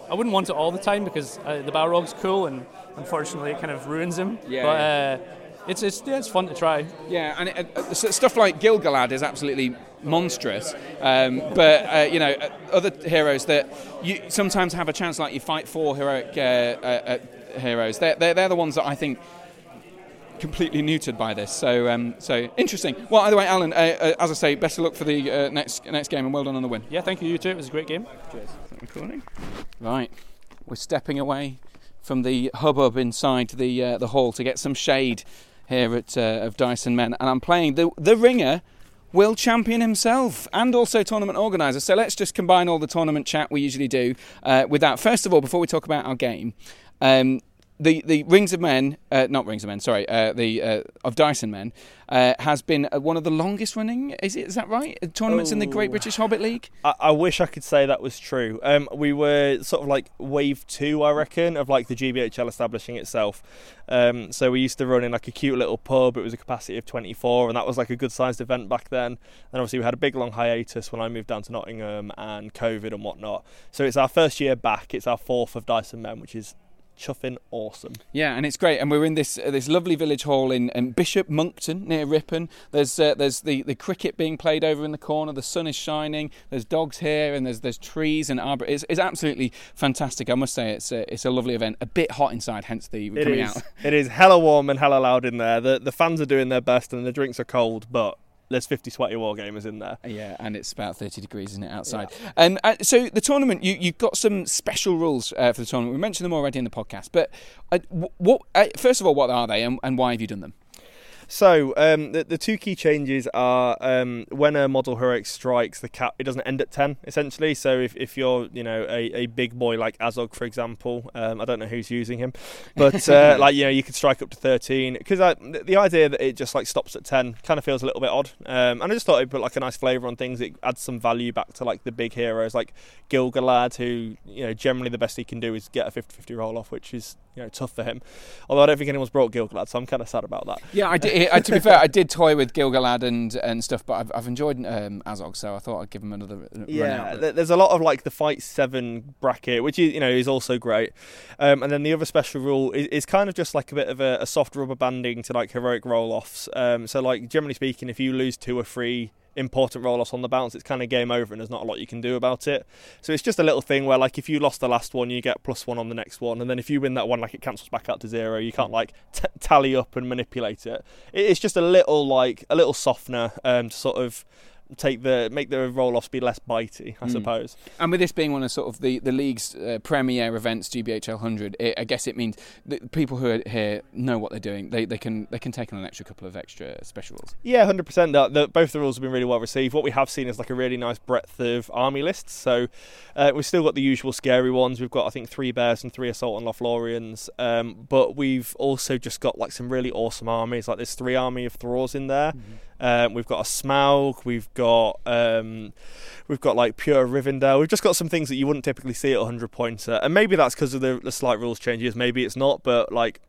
I wouldn't want it all the time because the Balrog's cool, and unfortunately it kind of ruins him. Yeah. But, it's fun to try. Yeah, and stuff like Gil-Galad is absolutely monstrous. But other heroes that you sometimes have a chance, like you fight for heroic heroes. They're the ones that I think completely neutered by this. So interesting. Well, either way, Alan, as I say, best of luck for the next game, and well done on the win. Yeah, thank you. You too. It was a great game. Cheers. Recording. Right, we're stepping away from the hubbub inside the hall to get some shade here at Of Dice and Men. And I'm playing the ringer, Will Champion himself, and also tournament organiser. So let's just combine all the tournament chat we usually do with that. First of all, before we talk about our game, the Rings of Men, not Rings of Men, sorry, the Of Dice and Men has been one of the longest running, is that right? Tournaments in the Great British Hobbit League? I wish I could say that was true. We were sort of like wave two, I reckon, of like the GBHL establishing itself. So we used to run in like a cute little pub. It was a capacity of 24, and that was like a good sized event back then. And obviously we had a big long hiatus when I moved down to Nottingham and COVID and whatnot. So it's our first year back. It's our fourth Of Dice and Men, which is chuffing awesome. Yeah, and it's great. And we're in this lovely village hall in Bishop Monkton near Ripon. There's the cricket being played over in the corner. The sun is shining. There's dogs here, and there's trees and arbour. It's absolutely fantastic. I must say, it's a lovely event. A bit hot inside, hence the coming out. It is hella warm and hella loud in there. The fans are doing their best, and the drinks are cold, but there's 50 sweaty wargamers in there. Yeah, and it's about 30 degrees, isn't it, outside? Yeah. So the tournament, you've got some special rules for the tournament. We mentioned them already in the podcast, but first of all, what are they, and why have you done them? So the two key changes are when a model heroic strikes, the cap, it doesn't end at 10 essentially. So if you're a big boy like Azog, for example, I don't know who's using him, but you could strike up to 13, because the idea that it just like stops at 10 kind of feels a little bit odd. And I just thought it put like a nice flavour on things. It adds some value back to like the big heroes like Gil-Galad, who generally the best he can do is get a 50-50 roll off, which is tough for him. Although I don't think anyone's brought Gil-Galad, so I'm kind of sad about that. Yeah, I did. To be fair, I did toy with Gil-Galad and stuff, but I've enjoyed Azog, so I thought I'd give him another run out. There's a lot of like the Fight 7 bracket, which is also great. And then the other special rule is kind of just like a bit of a soft rubber banding to like heroic roll-offs. So like generally speaking, if you lose 2 or 3 important roll-offs on the bounce, it's kind of game over, and there's not a lot you can do about it. So it's just a little thing where like if you lost the last one, you get +1 on the next one, and then if you win that one, like it cancels back out to 0. You can't like tally up and manipulate it. It's just a little softener to sort of make the roll-offs be less bitey, I suppose. And with this being one of sort of the league's premier events, GBHL 100, I guess it means that people who are here know what they're doing. They can take on an extra couple of extra special rules. Yeah, 100%. Both the rules have been really well received. What we have seen is like a really nice breadth of army lists. So we've still got the usual scary ones. We've got, I think, 3 bears and 3 assault on Lothlorians. But we've also just got like some really awesome armies. Like there's 3 army of Thralls in there. Mm-hmm. We've got a Smaug, we've got like pure Rivendell. We've just got some things that you wouldn't typically see at 100 pointer, and maybe that's because of the slight rules changes. Maybe it's not, but like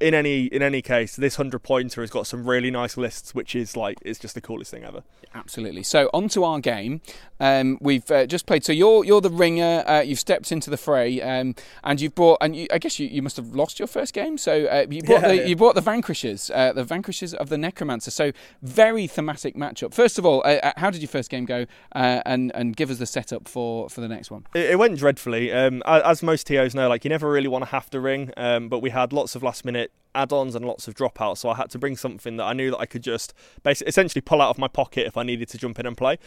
in any case, this 100 pointer has got some really nice lists, which is like it's just the coolest thing ever. Absolutely. So onto our game. We've just played. So you're the ringer. You've stepped into the fray, and you've brought. And I guess you must have lost your first game. So you brought the Vanquishers of the Necromancer. So very thematic matchup. First of all, how did your first game go? And give us the setup for the next one. It went dreadfully. As most TOs know, like you never really want to have to ring. But we had lots of last minute add-ons and lots of dropouts, so I had to bring something that I knew that I could just basically essentially pull out of my pocket if I needed to jump in and play.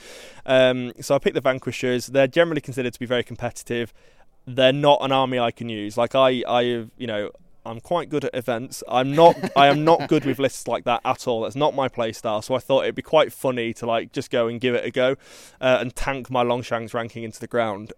So I picked the Vanquishers. They're generally considered to be very competitive. They're not an army I can use. Like I'm quite good at events. I am not good with lists like that at all. That's not my playstyle. So I thought it'd be quite funny to like just go and give it a go and tank my Longshanks ranking into the ground.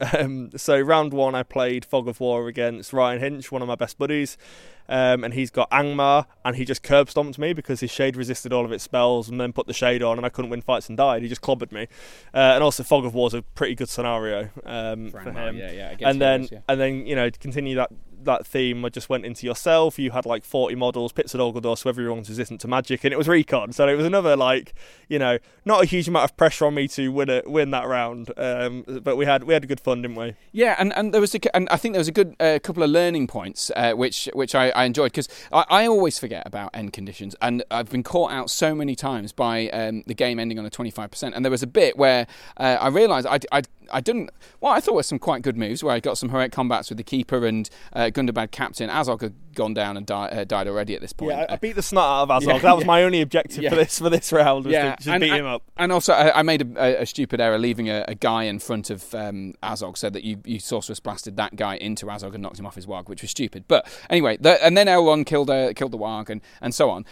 So round one, I played Fog of War against Ryan Hinch, one of my best buddies, and he's got Angmar, and he just curb stomped me because his shade resisted all of its spells, and then put the shade on, and I couldn't win fights and died. He just clobbered me, and also Fog of War's a pretty good scenario for him. Yeah, I guess and then continue that theme. I just went into yourself. You had like 40 models, Pits of Dol Guldur, so everyone's resistant to magic, and it was recon, so it was another like not a huge amount of pressure on me to win that round, but we had good fun, didn't we? Yeah, and there was and I think there was a good couple of learning points which I enjoyed, because I always forget about end conditions, and I've been caught out so many times by the game ending on a 25%, and there was a bit where I realised I'd I didn't. Well, I thought were some quite good moves where I got some heroic combats with the Keeper and Gundabad Captain. Azog had gone down and died already at this point. Yeah, I beat the snot out of Azog. Yeah, that was my only objective for this round, was to just beat him up. And also, I made a stupid error leaving a guy in front of Azog, so that you Sorceress Blasted that guy into Azog and knocked him off his warg, which was stupid. But anyway, and then Elrond killed the warg and so on.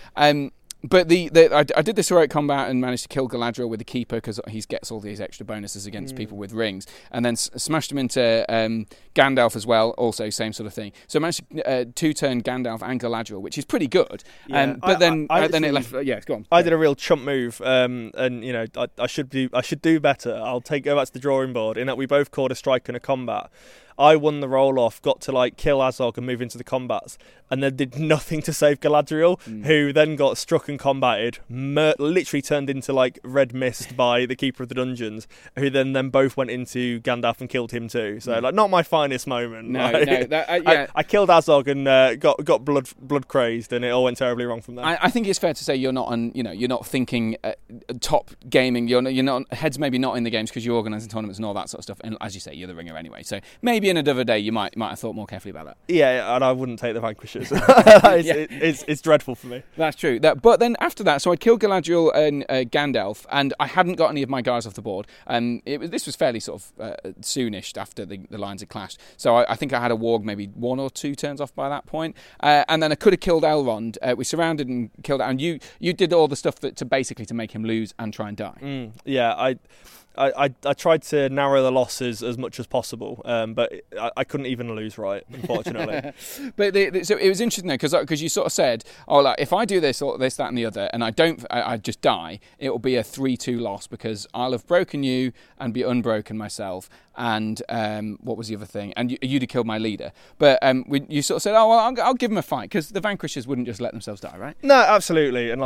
But I did this heroic combat and managed to kill Galadriel with the Keeper because he gets all these extra bonuses against people with rings, and then smashed him into Gandalf as well, also same sort of thing. So I managed to two-turn Gandalf and Galadriel, which is pretty good. But then it left. Yeah, go on. I did a real chump move, and you know I should do better. Go back to the drawing board. In that we both caught a strike and a combat. I won the roll-off, got to kill Azog and move into the combats, and then did nothing to save Galadriel, who then got struck and combated, literally turned into red mist by the Keeper of the Dungeons, who then both went into Gandalf and killed him too. So not my finest moment. No. I killed Azog and got blood crazed, and it all went terribly wrong from there. I think it's fair to say you're not thinking top gaming. You're not heads maybe not in the games because you're organising tournaments and all that sort of stuff. And as you say, you're the ringer anyway, so maybe in another day you might have thought more carefully about that. Yeah, and I wouldn't take the vanquishers. It's dreadful for me. That's true. But then after that, so I killed Galadriel and Gandalf, and I hadn't got any of my guys off the board. This was fairly sort of soonish after the lines had clashed. So I think I had a warg maybe one or two turns off by that point, and then I could have killed Elrond. We surrounded and killed, and you did all the stuff to make him lose and try and die. I tried to narrow the losses as much as possible, but I couldn't even lose right, unfortunately. But so it was interesting though, because you sort of said, if I do this or this, that and the other, and I just die, it will be a 3-2 loss because I'll have broken you and be unbroken myself. And what was the other thing? And you'd have killed my leader. But you sort of said, I'll give him a fight because the vanquishers wouldn't just let themselves die, right? No, absolutely, and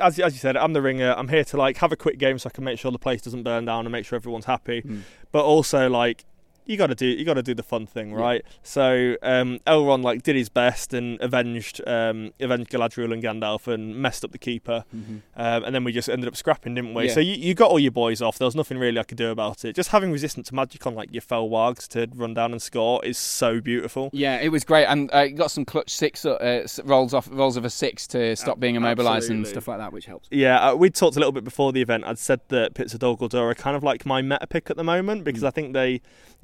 As you said, I'm the ringer. I'm here to have a quick game so I can make sure the place doesn't burn down and make sure everyone's happy. But also you got to do the fun thing, right? Yeah. So Elrond did his best and avenged Galadriel and Gandalf and messed up the Keeper, and then we just ended up scrapping, didn't we? Yeah. So you got all your boys off. There was nothing really I could do about it. Just having resistance to magic on your fell wargs to run down and score is so beautiful. Yeah, it was great, and got some clutch six rolls of a six to stop being immobilised and stuff like that, which helps. Yeah, we talked a little bit before the event. I'd said that Pits of Dol Guldur are kind of my meta pick at the moment because I think they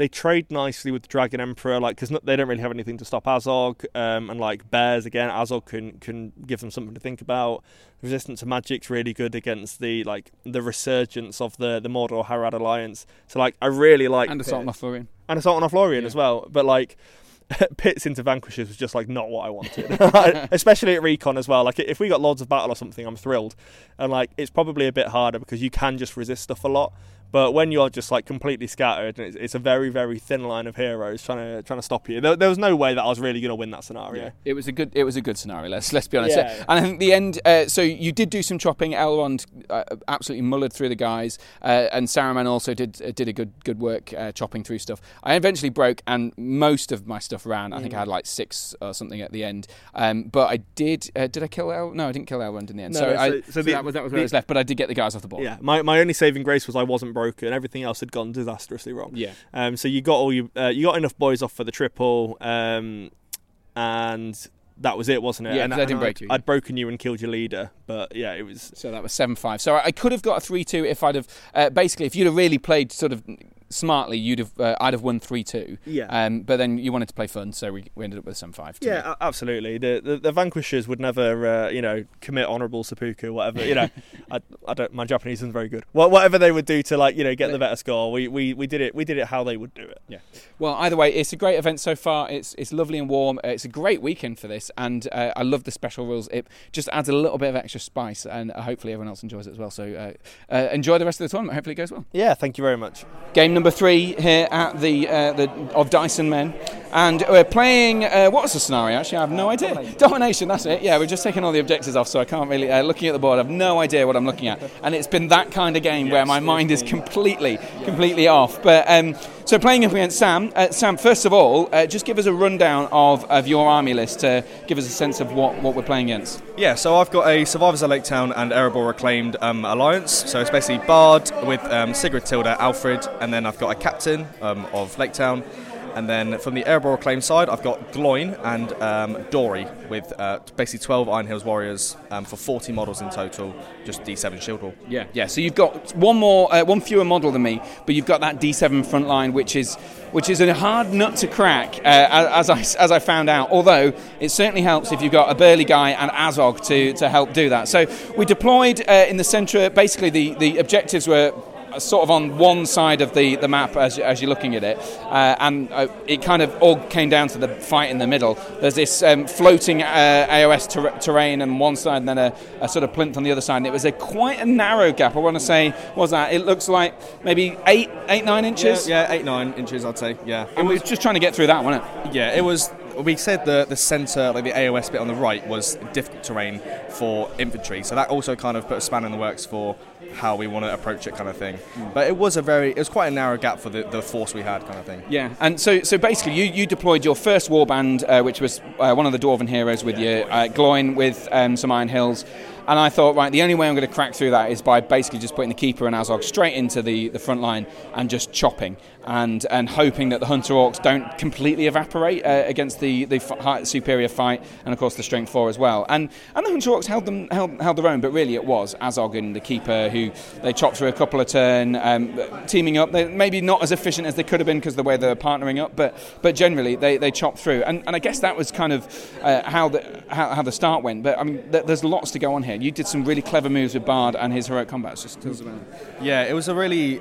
trade nicely with the Dragon Emperor, because they don't really have anything to stop Azog, and bears again. Azog can give them something to think about. Resistance to magic's really good against the resurgence of the Mordor Harad alliance. So I really like Assault on Lothlorien as well. But Pits into vanquishers was just not what I wanted. Especially at Recon as well. If we got Lords of Battle or something, I'm thrilled. And it's probably a bit harder because you can just resist stuff a lot. But when you're just completely scattered, and it's a very, very thin line of heroes trying to stop you. There was no way that I was really going to win that scenario. Yeah. It was a good scenario. Let's be honest. Yeah. And I think the end. So you did do some chopping. Elrond absolutely mullered through the guys, and Saruman also did a good work chopping through stuff. I eventually broke, and most of my stuff ran. I think I had six or something at the end. But I did. Did I kill Elrond? No, I didn't kill Elrond in the end. No, that was where I was left. But I did get the guys off the board. Yeah. My only saving grace was I wasn't broken. Everything else had gone disastrously wrong. Yeah. So you got all you got enough boys off for the triple, and that was it, wasn't it? Yeah, and I didn't break you. I'd broken you and killed your leader, but yeah, it was. So that was 7-5. So I could have got a 3-2 if I'd have basically if you'd have really played sort of smartly, I'd have won 3-2. Yeah. But then you wanted to play fun, so we ended up with 7-5. Yeah, absolutely. The vanquishers would never, commit honourable seppuku, whatever. I don't. My Japanese isn't very good. Well, whatever they would do to get the better score, we did it. We did it how they would do it. Yeah. Well, either way, it's a great event so far. It's lovely and warm. It's a great weekend for this, and I love the special rules. It just adds a little bit of extra spice, and hopefully everyone else enjoys it as well. So enjoy the rest of the tournament. Hopefully it goes well. Yeah. Thank you very much. Game number 3 here at the Of Dice and Men, and we're playing what was the scenario actually? I have no idea. Domination, that's it. Yeah, we've just taken all the objectives off, so I can't really looking at the board, I have no idea what I'm looking at, and it's been that kind of game where my mind is completely off. But so playing up against Sam. Sam, first of all, just give us a rundown of your army list to give us a sense of what we're playing against. Yeah, so I've got a Survivors of Lake Town and Erebor Reclaimed alliance. So it's basically Bard with Sigrid Tilda, Alfred, and then I've got a captain of Lake Town. And then from the Erebor claim side, I've got Gloin and Dory with basically 12 Iron Hills warriors for 40 models in total, just D7 shield wall. Yeah, yeah. So you've got one fewer model than me, but you've got that D7 front line, which is a hard nut to crack, as I found out. Although it certainly helps if you've got a burly guy and Azog to help do that. So we deployed in the centre. Basically, the objectives were sort of on one side of the map as you're looking at it, and it kind of all came down to the fight in the middle. There's this floating AOS terrain on one side, and then a sort of plinth on the other side, and it was quite a narrow gap. I want to say, was that it looks like maybe 8-9 inches? Yeah, 8-9 inches I'd say, yeah. And we were just trying to get through that, wasn't it? Yeah, it was. We said the centre, like the AOS bit on the right, was difficult terrain for infantry, so that also kind of put a spanner in the works for how we want to approach it, kind of thing. But it was quite a narrow gap for the force we had, kind of thing. Yeah, and so basically you deployed your first warband, which was one of the Dwarven heroes with Gloin with some Iron Hills. And I thought, right, the only way I'm going to crack through that is by basically just putting the Keeper and Azog straight into the front line and just chopping and hoping that the Hunter Orcs don't completely evaporate against the superior fight, and of course the Strength 4 as well. And the Hunter Orcs held their own, but really it was Azog and the Keeper who they chopped through a couple of turn, teaming up. They're maybe not as efficient as they could have been because of the way they were partnering up, but generally they chopped through. And I guess that was kind of how the start went. But I mean, there's lots to go on here. You did some really clever moves with Bard and his heroic combats. Just tell us about it. Yeah, it's a really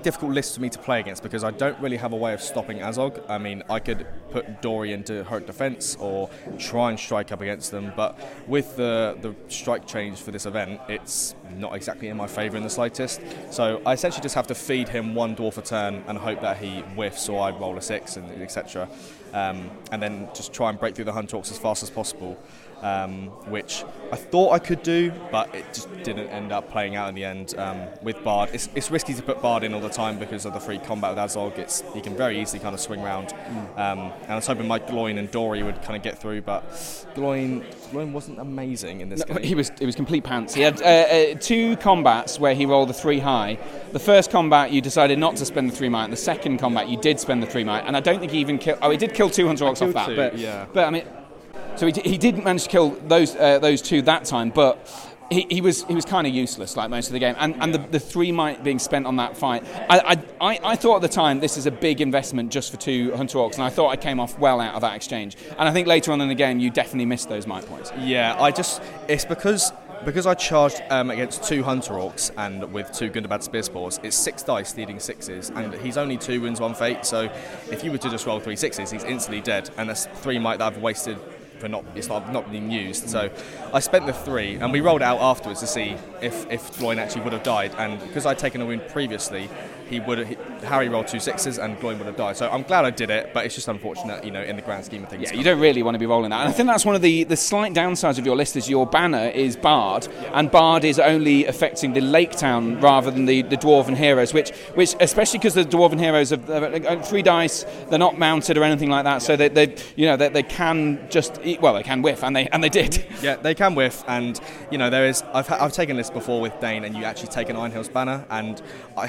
difficult list for me to play against because I don't really have a way of stopping Azog. I mean, I could put Dory into heroic defense or try and strike up against them, but with the strike change for this event, it's not exactly in my favor in the slightest. So I essentially just have to feed him one dwarf a turn and hope that he whiffs or I roll a 6 and etc. And then just try and break through the Hunter Orcs as fast as possible, which I thought I could do, but it just didn't end up playing out in the end with Bard. It's risky to put Bard in all the time because of the free combat with Azog. He can very easily kind of swing round, and I was hoping my Gloin and Dory would kind of get through, but Gloin wasn't amazing in this game. He was complete pants. He had two combats where he rolled a 3 high. The first combat you decided not to spend the 3 might, and the second combat you did spend the 3 might, and I don't think he even killed. Oh, he did kill 200 orcs off that, but I mean, so he didn't manage to kill those two that time, but he was kind of useless like most of the game, and the 3 might being spent on that fight. I thought at the time this is a big investment just for 2 Hunter Orcs, and I thought I came off well out of that exchange. And I think later on in the game you definitely missed those might points. Yeah, it's because I charged against 2 Hunter Orcs and with 2 Gundabad Spear Spores, it's 6 dice leading 6s, and he's only 2 wounds, 1 fate, so if you were to just roll 3 6s, he's instantly dead, and that's 3 might that I've wasted for not being used. So I spent the 3, and we rolled out afterwards to see if Gloin actually would have died, and because I'd taken a wound previously, Harry rolled 2 6s and Gloin would have died. So I'm glad I did it, but it's just unfortunate, in the grand scheme of things. Yeah, you don't really want to be rolling that. And I think that's one of the slight downsides of your list is your banner is Bard, and Bard is only affecting the Lake Town rather than the Dwarven heroes, which especially because the Dwarven heroes have 3 dice, they're not mounted or anything like that, so they can just eat, well, they can whiff, and they did. Yeah, they can whiff, and there is. I've taken this before with Dane, and you actually take an Iron Hills banner, and I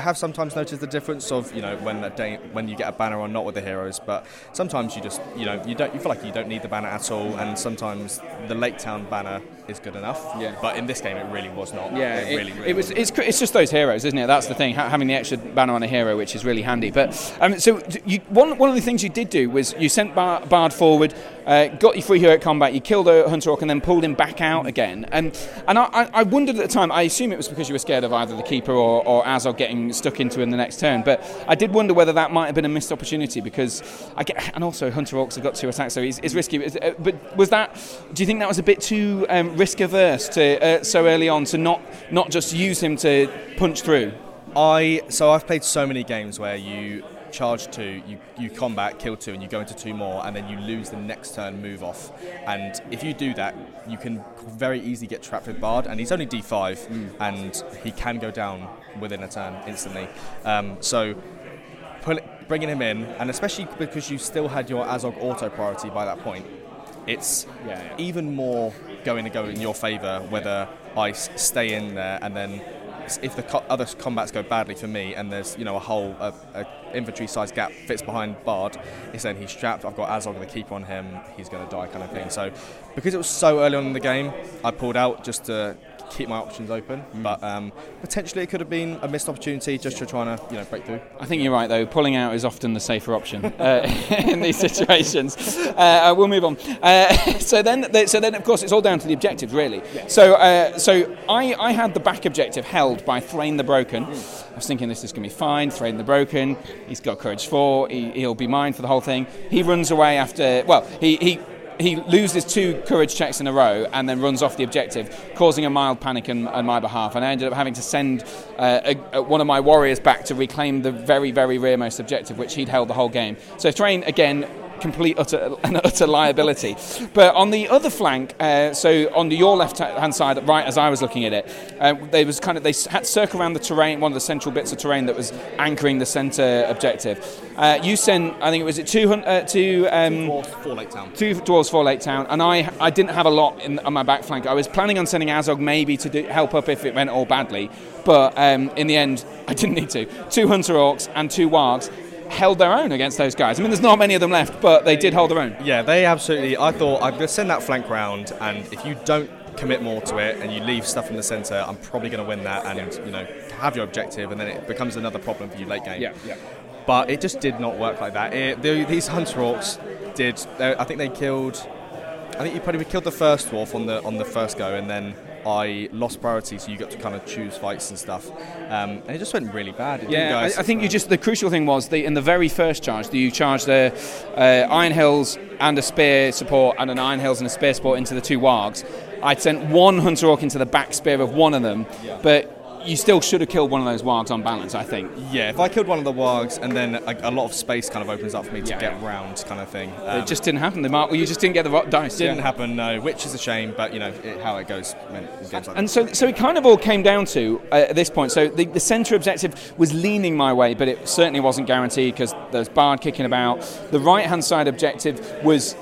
have sometimes noticed the difference of when you get a banner or not with the heroes, but sometimes you just you feel like you don't need the banner at all, and sometimes the Lake Town banner is good enough. Yeah. But in this game, it really was not. Yeah. It really was. It's just those heroes, isn't it? That's the thing. Having the extra banner on a hero, which is really handy. But so one of the things you did do was you sent Bard forward, got your free heroic combat, you killed a Hunter Orc, and then pulled him back out again. And I wondered at the time. I assume it was because you were scared of either the Keeper or Azog getting stuck into him the next turn. But I did wonder whether that might have been a missed opportunity because and also Hunter Orcs have got 2 attacks, so it's risky. But was that? Do you think that was a bit too risk averse to so early on to not just use him to punch through? I've played so many games where you charge 2, you combat, kill 2, and you go into 2 more, and then you lose the next turn move off. And if you do that, you can very easily get trapped with Bard, and he's only D5, and he can go down within a turn instantly. So bringing him in, and especially because you still had your Azog auto priority by that point, it's even more going to go in your favour whether I stay in there and then if the other combats go badly for me and there's, you know, a infantry size gap fits behind Bard, it's then he's strapped, I've got Azog and the Keeper on him, he's going to die kind of thing. So because it was so early on in the game, I pulled out just to keep my options open, but potentially it could have been a missed opportunity just to try and, you know, break through. I think you're right though, pulling out is often the safer option in these situations. We'll move on. So then of course it's all down to the objectives really. Yeah. So I had the back objective held by Thrain the Broken. I was thinking this is going to be fine, Thrain the Broken, he's got courage 4, he'll be mine for the whole thing. He runs away after, well, he loses 2 courage checks in a row and then runs off the objective, causing a mild panic on my behalf. And I ended up having to send one of my warriors back to reclaim the very, very rearmost objective, which he'd held the whole game. So Thrain, again, an utter liability. But on the other flank, so on your left-hand side, right as I was looking at it, they had to circle around the terrain, one of the central bits of terrain that was anchoring the centre objective. You sent, I think it was 2 dwarves, 4 Lake Town, and I didn't have a lot on my back flank. I was planning on sending Azog maybe to help up if it went all badly, but in the end, I didn't need to. 2 Hunter Orcs and 2 Wargs held their own against those guys. I mean, there's not many of them left, but they did hold their own. Yeah, they absolutely... I thought, I'm going to send that flank round, and if you don't commit more to it and you leave stuff in the centre, I'm probably going to win that and, you know, have your objective, and then it becomes another problem for you late game. Yeah. But it just did not work like that. These Hunter Orcs did... I think you probably killed the first dwarf on the first go, and then I lost priority, so you got to kind of choose fights and stuff, and it just went really bad. I think you just, the crucial thing was in the very first charge, you charged the Iron Hills and a spear support and an Iron Hills and a spear support into the 2 wargs. I'd sent 1 Hunter Orc into the back spear of one of them, but you still should have killed one of those wargs on balance, I think. Yeah, if I killed one of the wargs, and then a lot of space kind of opens up for me to get round kind of thing. It just didn't happen. You just didn't get the dice. Didn't happen, no, which is a shame, but, you know, how it goes in games like that. And so it kind of all came down to, at this point, so the centre objective was leaning my way, but it certainly wasn't guaranteed because there was Bard kicking about. The right-hand side objective was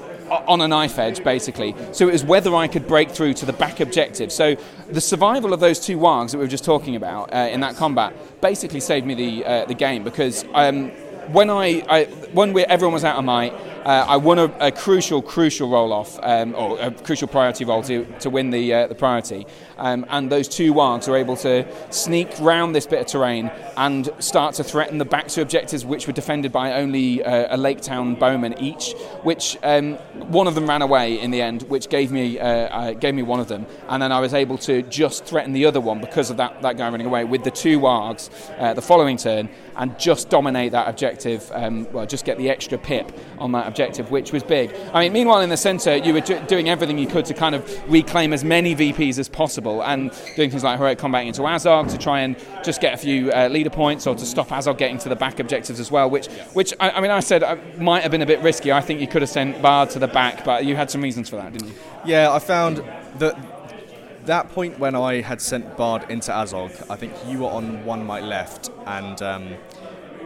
on a knife edge, basically. So it was whether I could break through to the back objective. So the survival of those 2 wargs that we were just talking about in that combat basically saved me the game, because when everyone was out of might, I won a crucial roll-off, or a crucial priority roll to win the priority. And those 2 wargs were able to sneak round this bit of terrain and start to threaten the back 2 objectives, which were defended by only a Lake Town bowman each, which one of them ran away in the end, which gave me one of them. And then I was able to just threaten the other one because of that guy running away with the 2 wargs the following turn, and just dominate that objective, just get the extra pip on that objective, which was big. I mean, meanwhile in the centre, you were doing everything you could to kind of reclaim as many VPs as possible, and doing things like heroic combating into Azog to try and just get a few leader points, or to stop Azog getting to the back objectives as well, which I said might have been a bit risky. I think you could have sent Bard to the back, but you had some reasons for that, didn't you? Yeah, I found that point when I had sent Bard into Azog, I think you were on one might left, and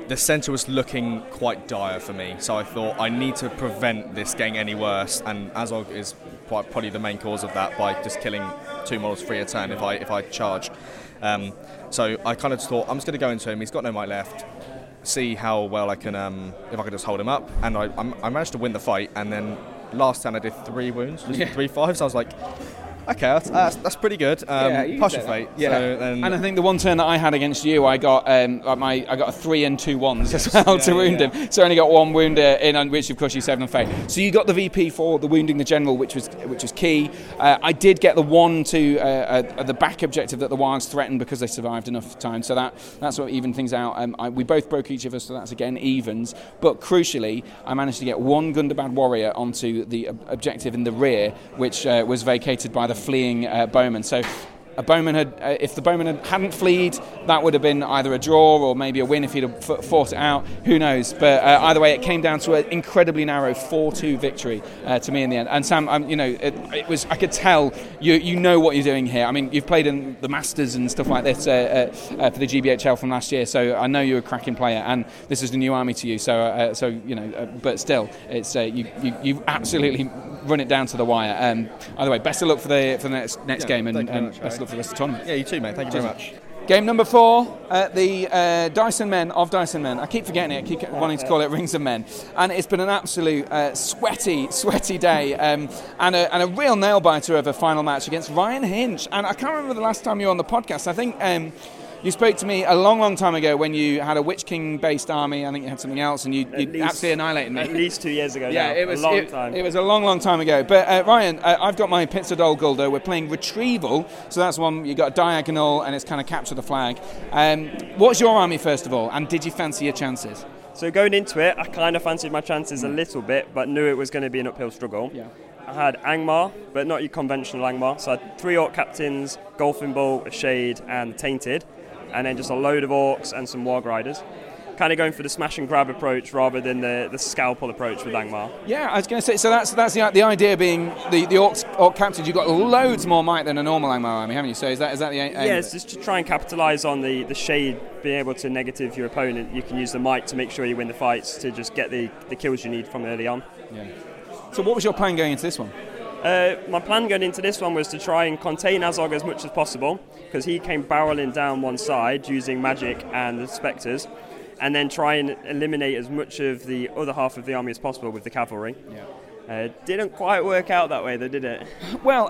the centre was looking quite dire for me, so I thought I need to prevent this getting any worse, and Azog is probably the main cause of that by just killing 2 models free a turn if I charged. So I kind of thought I'm just going to go into him. He's got no might left. See how well I can if I can just hold him up, and I managed to win the fight. And then last turn I did 3 wounds, just 3 5s. I was like, okay, that's pretty good. Push with fate. Yeah. So, and I think the one turn that I had against you, I got I got a 3 and 2 ones as well to wound him. So I only got 1 wound in, which of course you saved on fate. So you got the VP for the wounding the general, which was key. I did get the 1 to the back objective that the wargs threatened because they survived enough time. So that's what evened things out. We both broke each of us, so that's again evens. But crucially, I managed to get 1 Gundabad warrior onto the objective in the rear, which was vacated by the fleeing bowman. So a bowman had, if the bowman hadn't fled, that would have been either a draw or maybe a win if he'd have fought it out. Who knows? But either way, it came down to an incredibly narrow 4-2 victory to me in the end. And Sam, it was. I could tell you know what you're doing here. I mean, you've played in the Masters and stuff like this for the GBHL from last year, so I know you're a cracking player. And this is the new army to you, so you know. But still, it's you absolutely run it down to the wire. Either way, best of luck for the next game, and best of luck for the rest of the tournament. Yeah, you too, mate. Thank you very much. Game number 4 at the Dice and Men of Dice and Men. I keep forgetting it. I keep wanting to call it Rings of Men. And it's been an absolute sweaty day and a real nail-biter of a final match against Ryan Hinch. And I can't remember the last time you were on the podcast. I think you spoke to me a long time ago when you had a Witch King-based army. I think you had something else, and you absolutely annihilated me. At least 2 years ago. Yeah, it was a long time. It was a long time ago. But Ryan, I've got my Pits of Dol Guldur. We're playing Retrieval, so that's one you got a diagonal, and it's kind of capture the flag. What's your army first of all, and did you fancy your chances? So going into it, I kind of fancied my chances a little bit, but knew it was going to be an uphill struggle. Yeah. I had Angmar, but not your conventional Angmar. So I had 3 Orc Captains, Golfing Ball, a Shade, and Tainted. And then just a load of Orcs and some Warg Riders. Kind of going for the smash and grab approach rather than the scalpel approach with Angmar. Yeah, I was going to say, so that's the idea being the Orc Captains, you've got loads more might than a normal Angmar army, haven't you? So is that the aim? Yeah, it's just to try and capitalise on the Shade, being able to negative your opponent. You can use the might to make sure you win the fights, to just get the kills you need from early on. Yeah. So what was your plan going into this one? My plan going into this one was to try and contain Azog as much as possible, because he came barreling down one side using magic and the spectres, and then try and eliminate as much of the other half of the army as possible with the cavalry. Yeah. Didn't quite work out that way though, did it? Well,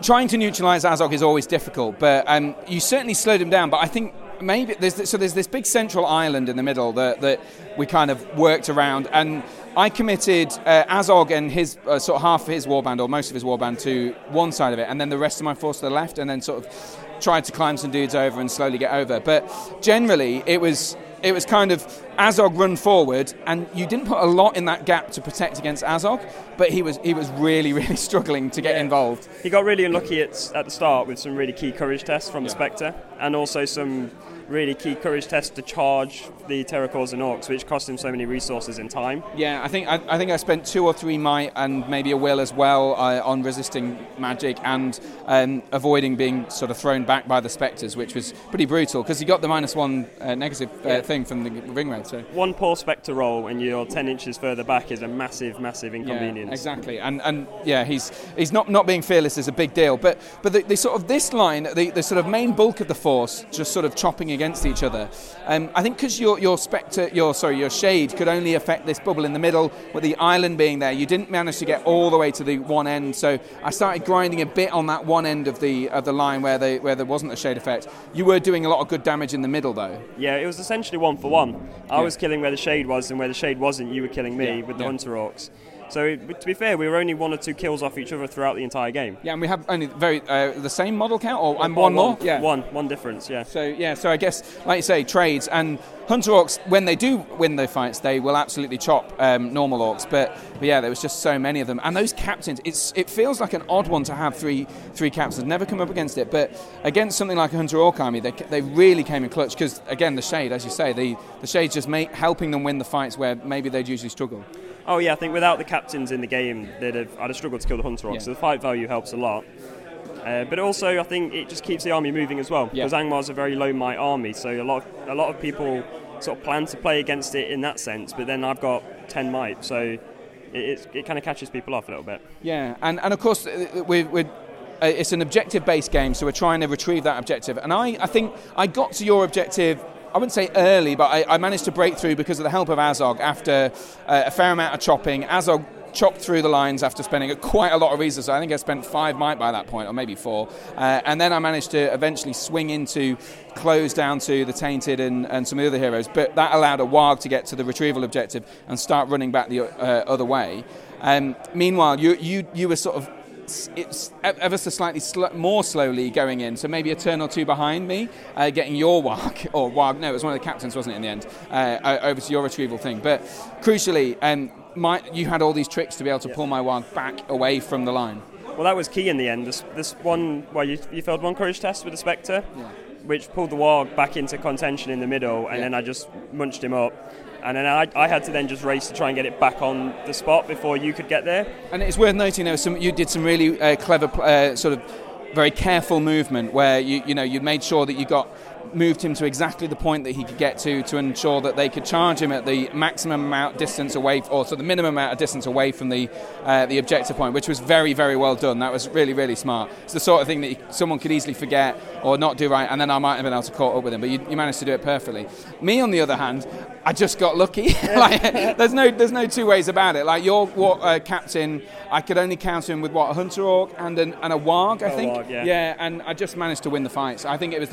trying to neutralise Azog is always difficult, but you certainly slowed him down, but I think maybe there's this big central island in the middle that we kind of worked around, and I committed Azog and his sort of half of his warband or most of his warband to one side of it, and then the rest of my force to the left, and then sort of tried to climb some dudes over and slowly get over. But generally, it was kind of Azog run forward, and you didn't put a lot in that gap to protect against Azog, but he was really struggling to get involved. He got really unlucky at the start with some really key courage tests from the Spectre, and also some really key courage test to charge the Terracors and Orcs, which cost him so many resources in time. Yeah, I think I spent 2 or 3 might and maybe a will as well on resisting magic and avoiding being sort of thrown back by the Spectres, which was pretty brutal because he got the -1 negative thing from the ring raid. So one poor Spectre roll and you're 10 inches further back is a massive inconvenience. Yeah, exactly, and yeah, he's not being fearless is a big deal, but the sort of this line, the sort of main bulk of the force just sort of chopping against each other. I think because your Shade could only affect this bubble in the middle, with the island being there, you didn't manage to get all the way to the one end. So I started grinding a bit on that one end of the line where there wasn't a Shade effect. You were doing a lot of good damage in the middle, though. Yeah, it was essentially 1-for-1. I was killing where the Shade was, and where the Shade wasn't, you were killing me with the Hunter Orcs. So, to be fair, we were only 1 or 2 kills off each other throughout the entire game. Yeah, and we have only very the same model count, or and one more? Yeah. One difference, yeah. So I guess, like you say, trades, and Hunter Orcs, when they do win their fights, they will absolutely chop normal Orcs, but yeah, there was just so many of them. And those captains, it feels like an odd one to have three captains. I've never come up against it, but against something like a Hunter Orc army, they really came in clutch, because, again, the Shade, as you say, the Shade's just helping them win the fights where maybe they'd usually struggle. Oh yeah, I think without the captains in the game, I'd have struggled to kill the Hunter Orcs, so the fight value helps a lot. But also, I think it just keeps the army moving as well, because Angmar's a very low might army, so a lot of people sort of plan to play against it in that sense, but then I've got 10 might, so it kind of catches people off a little bit. Yeah, and of course, we're it's an objective-based game, so we're trying to retrieve that objective, and I think I got to your objective, I wouldn't say early, but I managed to break through because of the help of Azog after a fair amount of chopping. Azog chopped through the lines after spending quite a lot of resources. I think I spent 5 might by that point, or maybe 4. And then I managed to eventually swing into, close down to the Tainted and some of the other heroes. But that allowed a Warg to get to the retrieval objective and start running back the other way. Meanwhile, you were sort of ever so slightly more slowly going in, so maybe a turn or 2 behind me, getting your Warg, no, it was one of the captains, wasn't it, in the end, over to your retrieval thing. But crucially, you had all these tricks to be able to pull my Warg back away from the line. Well, that was key in the end. This one, well, you failed one courage test with the Spectre, which pulled the Warg back into contention in the middle, and then I just munched him up. And then I had to then just race to try and get it back on the spot before you could get there. And it's worth noting there was you did some really clever, sort of very careful movement where you made sure that you got moved him to exactly the point that he could get to ensure that they could charge him at the maximum amount distance away, or so the minimum amount of distance away from the objective point, which was very, very well done. That was really, really smart. It's the sort of thing that someone could easily forget or not do right, and then I might have been able to caught up with him, but you managed to do it perfectly. Me, on the other hand, I just got lucky. there's no two ways about it. Like your captain, I could only counter him with a hunter orc and a warg, I think. Warg, yeah, and I just managed to win the fights. I think it was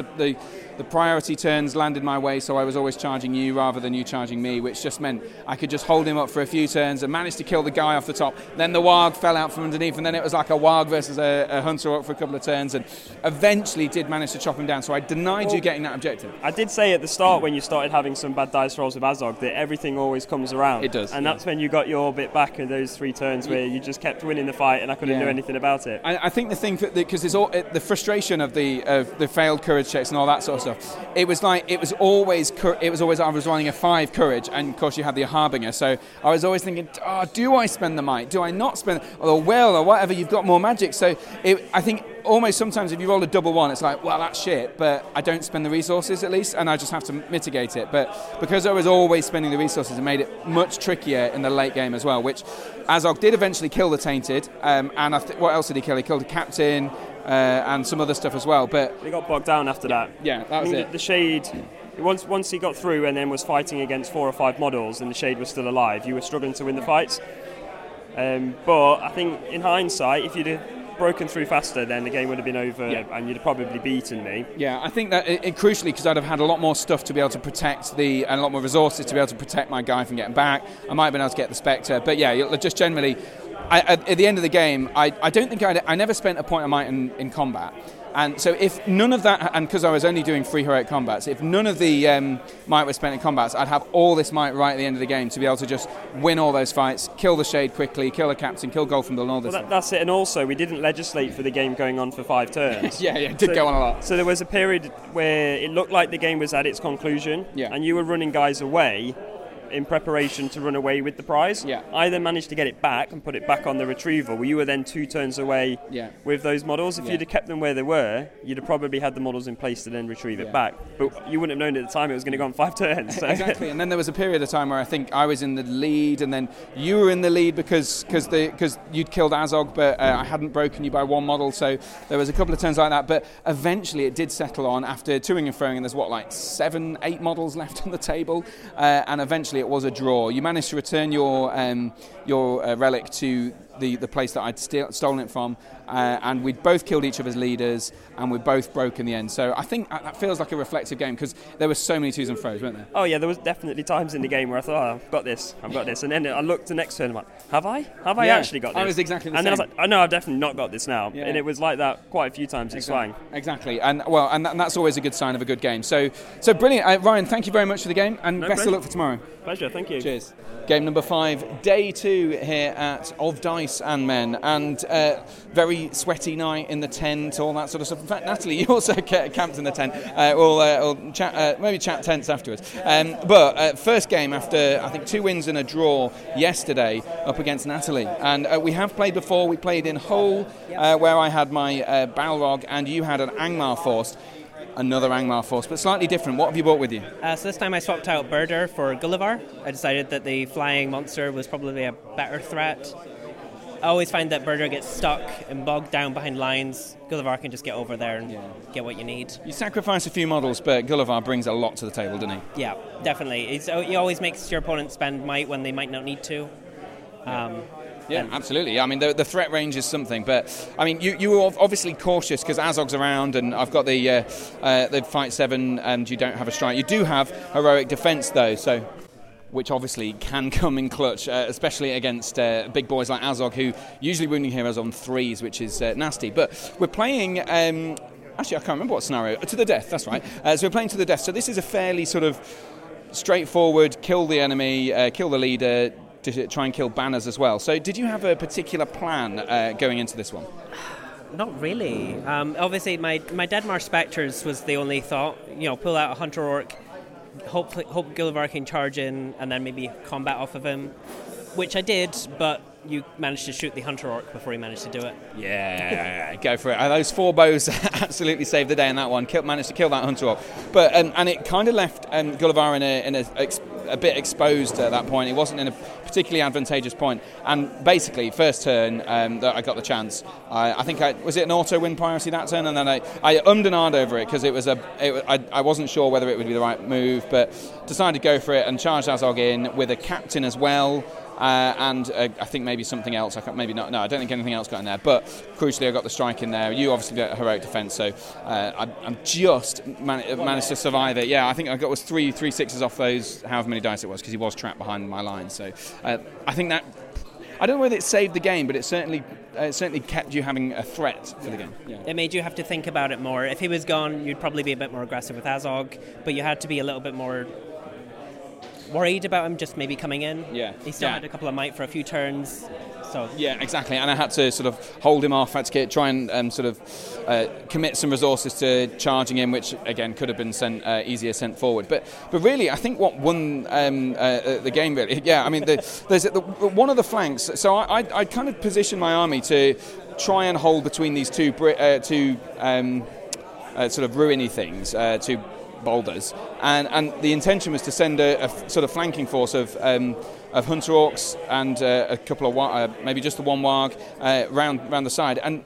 the priority turns landed my way, so I was always charging you rather than you charging me, which just meant I could just hold him up for a few turns and managed to kill the guy off the top. Then the warg fell out from underneath, and then it was like a warg versus a hunter orc for a couple of turns, and eventually did manage to chop him down. So I denied you getting that objective. I did say at the start when you started having some bad dice rolls with Azog that everything always comes around. It does. And that's when you got your bit back in those three turns where you just kept winning the fight and I couldn't do anything about it. I think the thing, because there's all the frustration of the failed courage checks and all that sort of stuff, it was always I was running a 5 courage, and of course you had the harbinger, so I was always thinking, do I spend the might? Do I not spend or the will or whatever? You've got more magic, so I think almost sometimes if you roll a double one, it's like, well, that's shit, but I don't spend the resources at least, and I just have to mitigate it. But because I was always spending the resources, it made it much trickier in the late game as well, which Azog did eventually kill the Tainted, and what else did he kill? He killed a captain and some other stuff as well. But he got bogged down after that. Yeah, that was it. The Shade... Once he got through and then was fighting against 4 or 5 models and the Shade was still alive, you were struggling to win the fights. But I think in hindsight, if you'd broken through faster, then the game would have been over and you'd have probably beaten me. Yeah, I think that it crucially, because I'd have had a lot more stuff to be able to protect and a lot more resources to be able to protect my guy from getting back. I might have been able to get the Spectre, but yeah, just generally, at the end of the game, I don't think I never spent a point of might in combat. And so if none of that, and because I was only doing free heroic combats, if none of the might was spent in combats, I'd have all this might right at the end of the game to be able to just win all those fights, kill the Shade quickly, kill a captain, kill Golfindel, and all this. Well, that's it. And also, we didn't legislate for the game going on for 5 turns. yeah, it did go on a lot. So there was a period where it looked like the game was at its conclusion, and you were running guys away in preparation to run away with the prize. Yeah. I then managed to get it back and put it back on the retrieval. You were then 2 turns away with those models. If you'd have kept them where they were, you'd have probably had the models in place to then retrieve it back. But you wouldn't have known at the time it was going to go on 5 turns. So. Exactly. And then there was a period of time where I think I was in the lead and then you were in the lead because you'd killed Azog, but I hadn't broken you by 1 model. So there was a couple of turns like that. But eventually it did settle on after toing and throwing, and there's 7, 8 models left on the table. And eventually it was a draw. You managed to return your relic to the place that I'd stolen it from, and we'd both killed each other's leaders, and we both broke in the end. So I think that feels like a reflective game, because there were so many twos and fro's, weren't there? Oh yeah, there was definitely times in the game where I thought, I've got this, and then I looked the next turn and I'm like, have I actually got this? I was exactly the same. And then I was like, I've definitely not got this now. Yeah. And it was like that quite a few times. Exactly. And that's always a good sign of a good game. So brilliant, Ryan. Thank you very much for the game, and best of luck for tomorrow. Pleasure. Thank you. Cheers. Game number 5, day 2 here at Of Dice and Men, and very sweaty night in the tent, all that sort of stuff. In fact, Natalie, you also camped in the tent. We'll chat tents afterwards. But first game after I think 2 wins and a draw yesterday up against Natalie, and we have played before. We played in Hull, where I had my Balrog, and you had an Angmar force. Another Angmar force, but slightly different. What have you brought with you? So this time I swapped out Birder for Gullivar. I decided that the flying monster was probably a better threat. I always find that Birder gets stuck and bogged down behind lines. Gullivar can just get over there and get what you need. You sacrifice a few models, but Gullivar brings a lot to the table, doesn't he? Yeah, definitely. He always makes your opponent spend might when they might not need to. Yeah, absolutely. I mean, the threat range is something, but I mean, you were obviously cautious because Azog's around, and I've got the fight 7, and you don't have a strike. You do have heroic defense though, so. Which obviously can come in clutch, especially against big boys like Azog, who usually wounding heroes on 3s, which is nasty. But we're playing. Actually, I can't remember what scenario. To the death. That's right. So we're playing to the death. So this is a fairly sort of straightforward: kill the enemy, kill the leader. To try and kill banners as well. So did you have a particular plan going into this one? Not really. Obviously, my Deadmar Spectres was the only thought. Pull out a Hunter Orc, hope Gullivar can charge in, and then maybe combat off of him. Which I did, but you managed to shoot the Hunter Orc before he managed to do it. Yeah, go for it. Those four bows absolutely saved the day in that one. Managed to kill that Hunter Orc. But, and it kind of left Gullivar in a bit exposed at that point. It wasn't in a particularly advantageous point. And basically, first turn that I got the chance, I think was it an auto win priority that turn? And then I ummed and ahed over it because I wasn't sure whether it would be the right move, but decided to go for it and charged Azog in with a captain as well. And I think maybe something else. I don't think anything else got in there. But crucially, I got the strike in there. You obviously got a heroic defence, so I'm just managed to survive it. Yeah, I think I got was three sixes off those, however many dice it was, because he was trapped behind my line. So I think that, I don't know whether it saved the game, but it certainly kept you having a threat for the game. Yeah. It made you have to think about it more. If he was gone, you'd probably be a bit more aggressive with Azog, but you had to be a little bit more worried about him just maybe coming in. Yeah, he still had a couple of might for a few turns. So yeah, exactly. And I had to sort of hold him off. I had to try and commit some resources to charging him, which again could have been sent forward. But really, I think what won the game really. Yeah, I mean, there's one of the flanks. So I kind of positioned my army to try and hold between these two sort of ruiny things to boulders, and the intention was to send a sort of flanking force of Hunter Orcs and a couple of maybe just the one warg round the side, and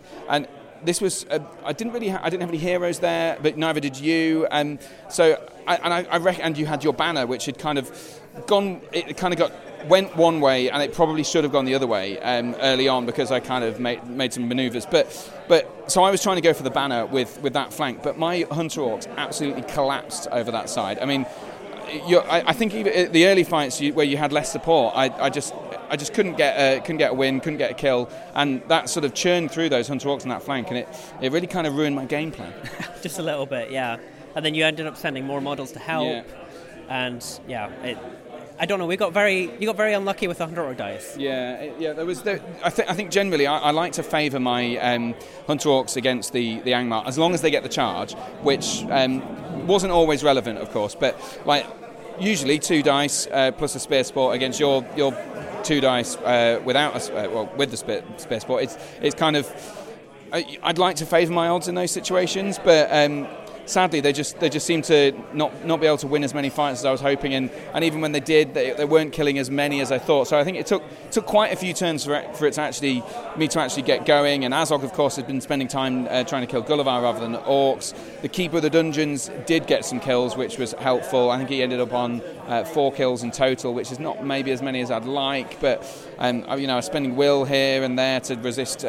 this was I didn't have any heroes there, but neither did you, and so I reckon you had your banner, which had kind of gone, it kind of went one way, and it probably should have gone the other way early on, because I kind of made some manoeuvres. But so I was trying to go for the banner with that flank, but my Hunter Orcs absolutely collapsed over that side. I mean, I think even the early fights where you had less support, I just couldn't get a win, couldn't get a kill, and that sort of churned through those Hunter Orcs on that flank, and it really kind of ruined my game plan. Just a little bit, yeah. And then you ended up sending more models to help, and yeah, it. I don't know. You got very unlucky with the Hunter Orc dice. Yeah. There was. I think generally, I like to favour my Hunter Orcs against the Angmar, as long as they get the charge, which wasn't always relevant, of course. But like usually, two dice plus a spear sport against your two dice with the spear sport. It's kind of. I'd like to favour my odds in those situations, but. Sadly, they just seemed to not be able to win as many fights as I was hoping, and even when they did, they weren't killing as many as I thought. So I think it took quite a few turns for it to actually get going. And Azog, of course, has been spending time trying to kill Gullivar rather than orcs. The Keeper of the Dungeons did get some kills, which was helpful. I think he ended up on 4 kills in total, which is not maybe as many as I'd like, but I was spending will here and there to resist.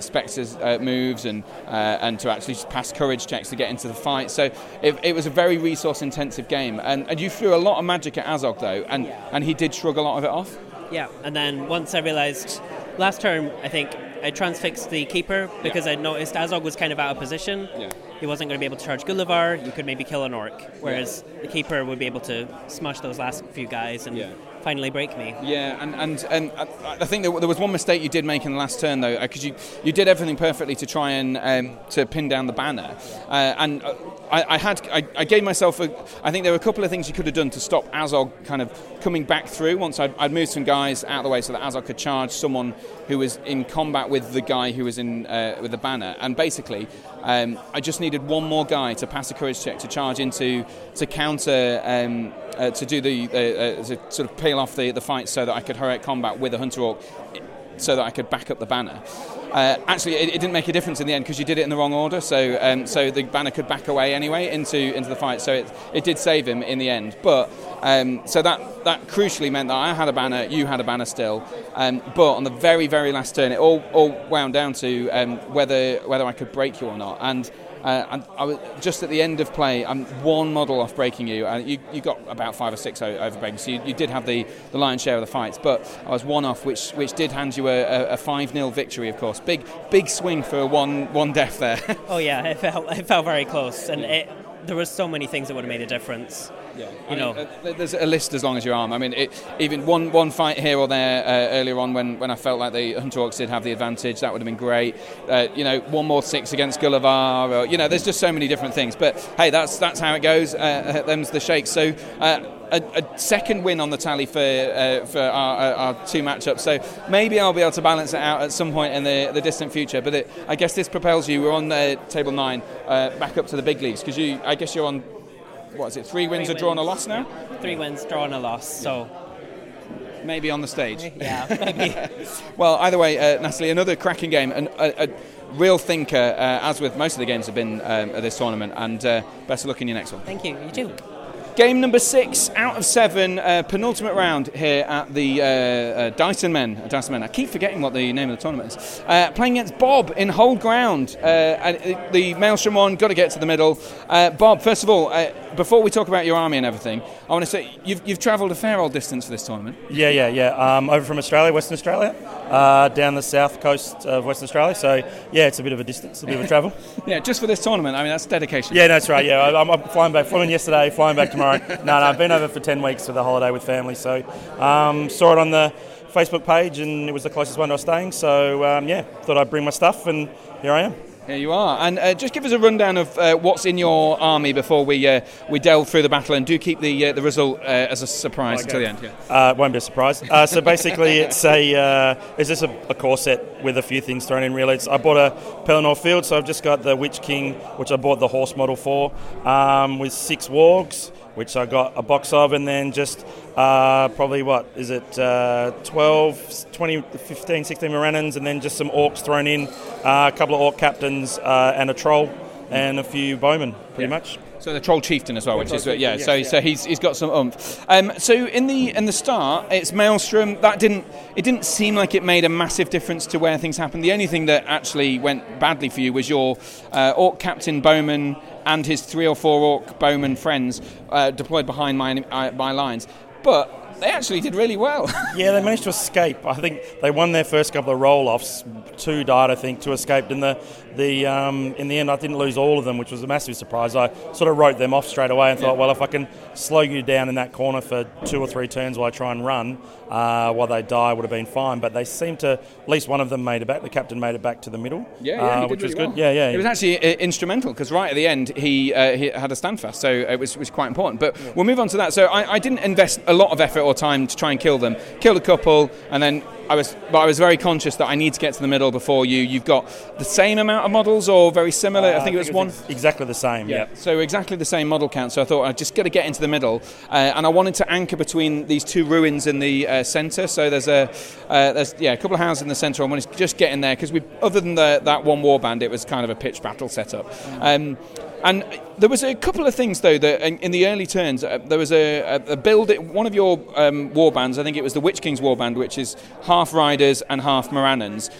Spectre's moves and to actually just pass courage checks to get into the fight. So it was a very resource-intensive game. And you threw a lot of magic at Azog, though, and he did shrug a lot of it off. Yeah, and then once I realised, last turn, I think, I transfixed the Keeper because I noticed Azog was kind of out of position. Yeah. He wasn't going to be able to charge Gullivar. You could maybe kill an orc, whereas the Keeper would be able to smash those last few guys and... Yeah. Finally break me. Yeah, and I think there was one mistake you did make in the last turn, though, because you did everything perfectly to try and to pin down the banner, and I gave myself I think there were a couple of things you could have done to stop Azog kind of coming back through. Once I'd moved some guys out of the way so that Azog could charge someone who was in combat with the guy who was in with the banner, and basically I just needed one more guy to pass a courage check to charge into to counter to do the to sort of peel off the fight so that I could heroic combat with a Hunter Orc so that I could back up the banner. Actually, it didn't make a difference in the end because you did it in the wrong order, so the banner could back away anyway into the fight. So it did save him in the end. But so that crucially meant that I had a banner, you had a banner still. But on the very, very last turn, it all wound down to whether I could break you or not. And I was just at the end of play. I'm one model off breaking you, and you got about 5 or 6 over breaking. So you did have the lion's share of the fights, but I was one off, which did hand you a 5-0 victory. Of course, big swing for one death there. Oh yeah, it felt very close, and there were so many things that would have made a difference. Yeah, I mean, there's a list as long as your arm. I mean, even one fight here or there earlier on when I felt like the Hunter Orcs did have the advantage, that would have been great. One more 6 against Gullivar. Or, there's just so many different things. But hey, that's how it goes. Them's the shakes. So a second win on the tally for our two matchups. So maybe I'll be able to balance it out at some point in the distant future. But I guess this propels you. We're on table 9, back up to the big leagues, because I guess you're on, what is it, three wins, a draw and a loss now? 3 wins, draw and a loss, so... Maybe on the stage. Yeah, maybe. Well, either way, Natalie, another cracking game. And a real thinker, as with most of the games have been at this tournament. And best of luck in your next one. Thank you. You too. Game number 6 out of 7, penultimate round here at the Dice and Men. Dice and Men. I keep forgetting what the name of the tournament is. Playing against Bob in Hold Ground. The Maelstrom one, got to get to the middle. Bob, first of all, before we talk about your army and everything, I want to say you've travelled a fair old distance for this tournament. Yeah. Over from Australia, Western Australia, down the south coast of Western Australia. So, yeah, it's a bit of a distance, a bit of a travel. Yeah, just for this tournament. I mean, that's dedication. Yeah, that's right. Yeah, I'm flying yesterday, flying back tomorrow. No, I've been over for 10 weeks for the holiday with family, so saw it on the Facebook page and it was the closest one I was staying, so thought I'd bring my stuff and here I am. Here you are. And just give us a rundown of what's in your army before we delve through the battle, and do keep the result as a surprise until the end. Yeah. Won't be a surprise. So basically it's a core set with a few things thrown in really. I bought a Pelennor Field, so I've just got the Witch King, which I bought the horse model for, with 6 wargs, which I got a box of, and then just probably, 12, 20, 15, 16 Moranans, and then just some orcs thrown in, a couple of orc captains and a troll and a few bowmen, pretty much. So the troll chieftain as well, which is So he's got some oomph. So in the start, it's Maelstrom. It didn't seem like it made a massive difference to where things happened. The only thing that actually went badly for you was your orc captain Bowman and his 3 or 4 orc bowman friends deployed behind my lines, but. They actually did really well. Yeah, they managed to escape. I think they won their first couple of roll-offs. 2 died, I think. 2 escaped. And in the end, I didn't lose all of them, which was a massive surprise. I sort of wrote them off straight away and thought, well, if I can slow you down in that corner for 2 or 3 turns while I try and run, while they die, would have been fine. But they seemed to, at least one of them made it back. The captain made it back to the middle, which was good. Well. Yeah. It was actually instrumental, because right at the end, he had a stand fast, so it was quite important. But we'll move on to that. So I didn't invest a lot of effort or time to try and kill them. Killed a couple, and then I was very conscious that I need to get to the middle before you. You've got the same amount of models or very similar. Exactly the same. Yeah. Yep. So exactly the same model count. So I thought I just got to get into the middle, and I wanted to anchor between these 2 ruins in the centre. So there's a couple of houses in the centre. I wanted to just get in there because other than that one warband, it was kind of a pitched battle setup. And there was a couple of things, though, that in the early turns, there was a build. One of your warbands, I think it was the Witch King's warband, which is half riders and half Moranans,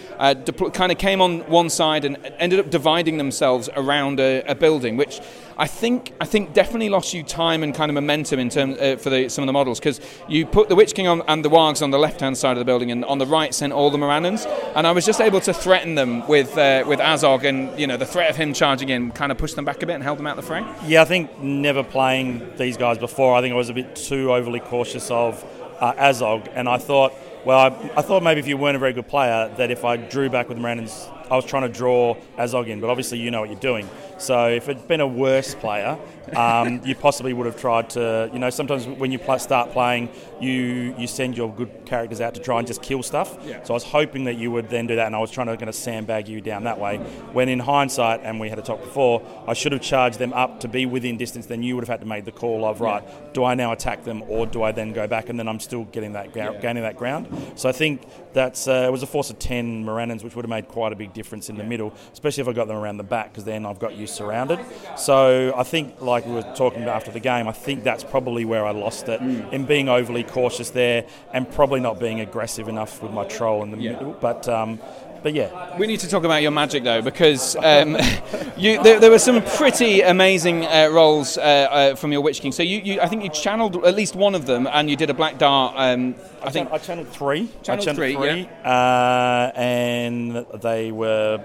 kind of came on one side and ended up dividing themselves around a building, which I think definitely lost you time and kind of momentum in terms for some of the models, because you put the Witch King on and the wargs on the left-hand side of the building, and on the right sent all the Moranans, and I was just able to threaten them with Azog, and the threat of him charging in kind of pushed them back a bit and held them out of the fray. Yeah, I think never playing these guys before, I think I was a bit too overly cautious of Azog, and I thought, I thought maybe if you weren't a very good player, that if I drew back with Moranans, I was trying to draw Azog in, but obviously you know what you're doing. So if it'd been a worse player, you possibly would have tried to, sometimes when you start playing, you send your good characters out to try and just kill stuff. Yeah. So I was hoping that you would then do that, and I was trying to kind of sandbag you down that way. When in hindsight, and we had a talk before, I should have charged them up to be within distance, then you would have had to make the call of, do I now attack them or do I then go back? And then I'm still getting gaining that ground. So I think that's it was a force of 10 Moranans, which would have made quite a big difference in the middle, especially if I got them around the back, because then I've got you surrounded. So I think, like we were talking about after the game, I think that's probably where I lost it, in being overly cautious there and probably not being aggressive enough with my troll in the middle. But we need to talk about your magic though, because there were some pretty amazing rolls from your Witch King. So I think you channeled at least one of them, and you did a black dart. I channeled 3. And they were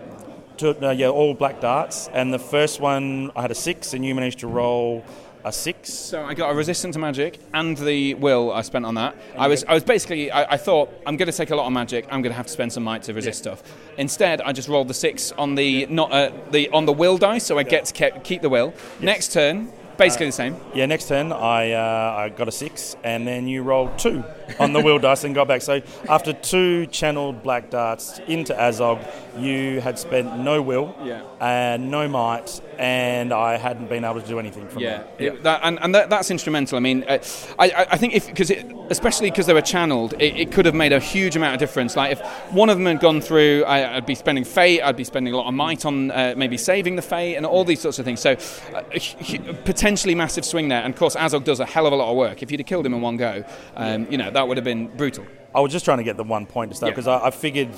all black darts. And the first one I had a 6, and you managed to roll a 6. So I got a resistance to magic and the will I spent on that. I thought, I'm going to take a lot of magic, I'm going to have to spend some might to resist stuff. Instead, I just rolled the 6 on the will dice, so I get to keep the will. Yes. Next turn, Basically the same. Yeah, next turn I got a 6, and then you rolled 2 on the wheel dice and got back. So after 2 channeled black darts into Azog, you had spent no will, and no might, and I hadn't been able to do anything from there. That's instrumental. I mean, I think especially because they were channeled, it could have made a huge amount of difference. Like if one of them had gone through, I'd be spending fate, I'd be spending a lot of might on maybe saving the fate and all these sorts of things. So potentially massive swing there. And of course, Azog does a hell of a lot of work. If you'd have killed him in one go, that would have been brutal. I was just trying to get the one point to start because I figured...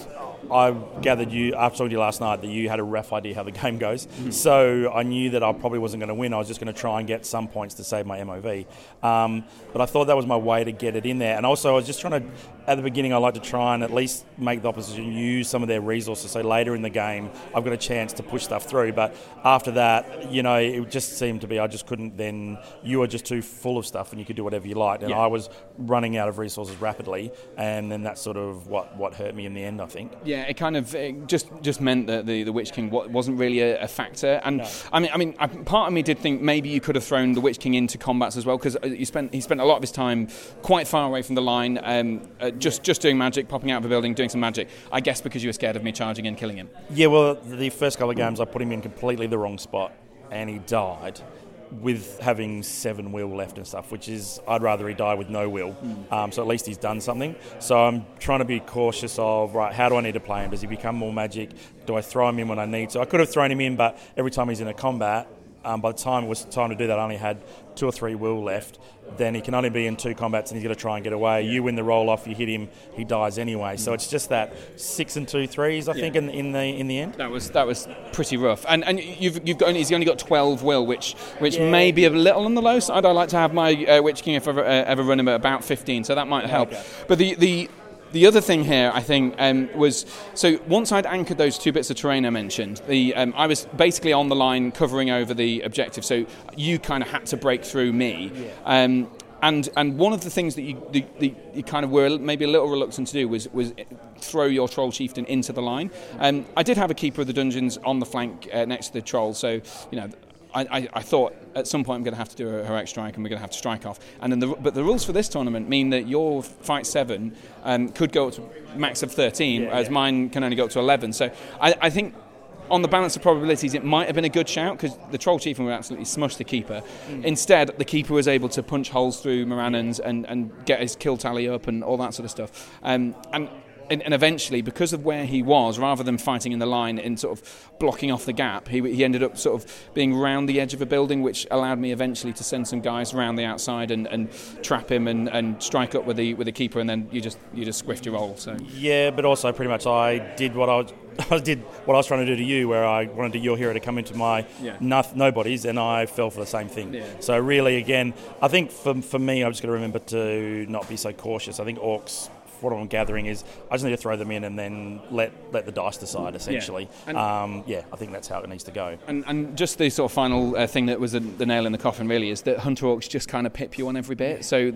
I gathered you, after talking to you last night, that you had a rough idea how the game goes. Mm-hmm. So I knew that I probably wasn't going to win. I was just going to try and get some points to save my MOV. But I thought that was my way to get it in there. And also I was just trying to, at the beginning, I like to try and at least make the opposition use some of their resources. So later in the game, I've got a chance to push stuff through. But after that, it just seemed to be, I just couldn't then, you were just too full of stuff and you could do whatever you liked. And I was running out of resources rapidly. And then that's sort of what hurt me in the end, I think. Yeah. Yeah, it kind of just meant that the Witch King wasn't really a factor, and no. I mean, part of me did think maybe you could have thrown the Witch King into combats as well, because he spent a lot of his time quite far away from the line, just doing magic, popping out of a building, doing some magic. I guess because you were scared of me charging and killing him. Yeah, well, the first couple of games I put him in completely the wrong spot, and he died. With having 7 will left and stuff, which is, I'd rather he die with no will. So at least he's done something. So I'm trying to be cautious of, right, how do I need to play him? Does he become more magic? Do I throw him in when I need to? I could have thrown him in, but every time he's in a combat, by the time it was time to do that, I only had 2 or 3 will left. Then he can only be in 2 combats and he's going to try and get away. You win the roll off, you hit him, he dies anyway. So it's just that 6 and 2 3s, I think, in the end. That was pretty rough. And he's only got 12 will, which may be a little on the low side. I like to have my Witch King if I ever run him at about 15, so that might help. Okay. But the other thing here, I think, was... So once I'd anchored those 2 bits of terrain I mentioned, I was basically on the line covering over the objective, so you kind of had to break through me. Yeah. And one of the things that you kind of were maybe a little reluctant to do was throw your troll chieftain into the line. I did have a Keeper of the Dungeons on the flank next to the troll, so, I thought at some point I'm going to have to do a heroic strike and we're going to have to strike off. And then but the rules for this tournament mean that your fight 7 could go up to max of 13, whereas mine can only go up to 11. So I think on the balance of probabilities, it might have been a good shout because the troll chieftain would absolutely smush the Keeper. Instead, the Keeper was able to punch holes through Moranan's and get his kill tally up and all that sort of stuff. And eventually, because of where he was, rather than fighting in the line and sort of blocking off the gap, he ended up sort of being round the edge of a building, which allowed me eventually to send some guys round the outside and trap him and strike up with the Keeper, and then you just squiffed your roll. So yeah, but also pretty much I did what I was trying to do to you, where I wanted your hero to come into my nobodies, and I fell for the same thing. Yeah. So really, again, I think for me, I'm just going to remember to not be so cautious. I think orcs, what I'm gathering is I just need to throw them in and then let the dice decide, essentially. Yeah, I think that's how it needs to go. And just the sort of final thing that was the nail in the coffin, really, is that Hunter Orcs just kind of pip you on every bit. So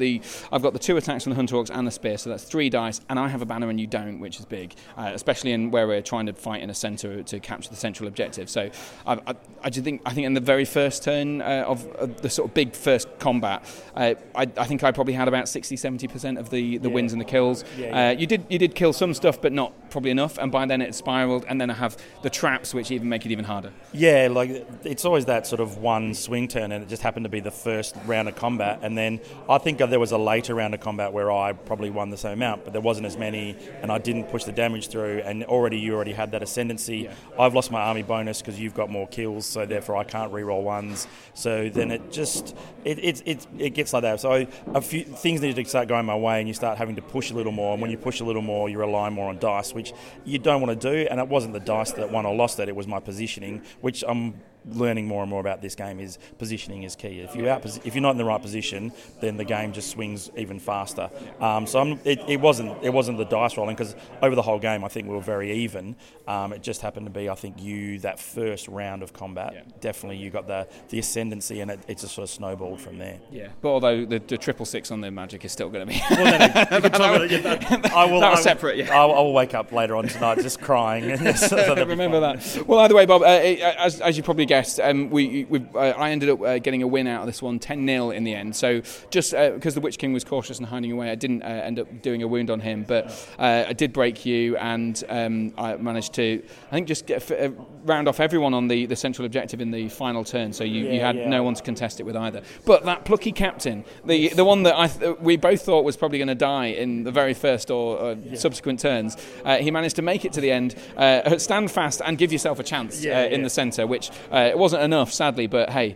I've got the 2 attacks from the Hunter Orcs and the spear, so that's 3 dice, and I have a banner and you don't, which is big, especially in where we're trying to fight in a centre to capture the central objective. So I think in the very first turn of the sort of big first combat, I think I probably had about 60-70% of the wins and the kills. You did kill some stuff, but not probably enough, and by then it spiraled, and then I have the traps, which even make it even harder. Yeah, like it's always that sort of one swing turn, and it just happened to be the first round of combat, and then I think there was a later round of combat where I probably won the same amount, but there wasn't as many, and I didn't push the damage through, and you already had that ascendancy. Yeah. I've lost my army bonus because you've got more kills, so therefore I can't re-roll ones, so then it gets like that. So a few things need to start going my way, and you start having to push a little more, and when you push a little more, you rely more on dice, which you don't want to do. And it wasn't the dice that won or lost that; it was my positioning, which I'm learning more and more about. This game is positioning is key. If you're not in the right position, then the game just swings even faster. It wasn't the dice rolling, because over the whole game I think we were very even. It just happened to be, I think, you that first round of combat, definitely you got the ascendancy, and it just sort of snowballed from there. Yeah, but although the 666 on the magic is still going to be separate. I will wake up later on tonight just crying. Remember that. Well, either way, Bob, as you probably get. yes, I ended up getting a win out of this one, 10-0 in the end. So just because the Witch King was cautious and hiding away, I didn't end up doing a wound on him, but I did break you, and I managed to, I think, just get round off everyone on the central objective in the final turn, so you had no one to contest it with either. But that plucky captain, the one that we both thought was probably going to die in the very first or subsequent turns, he managed to make it to the end, stand fast and give yourself a chance in the centre, which it wasn't enough, sadly, but hey,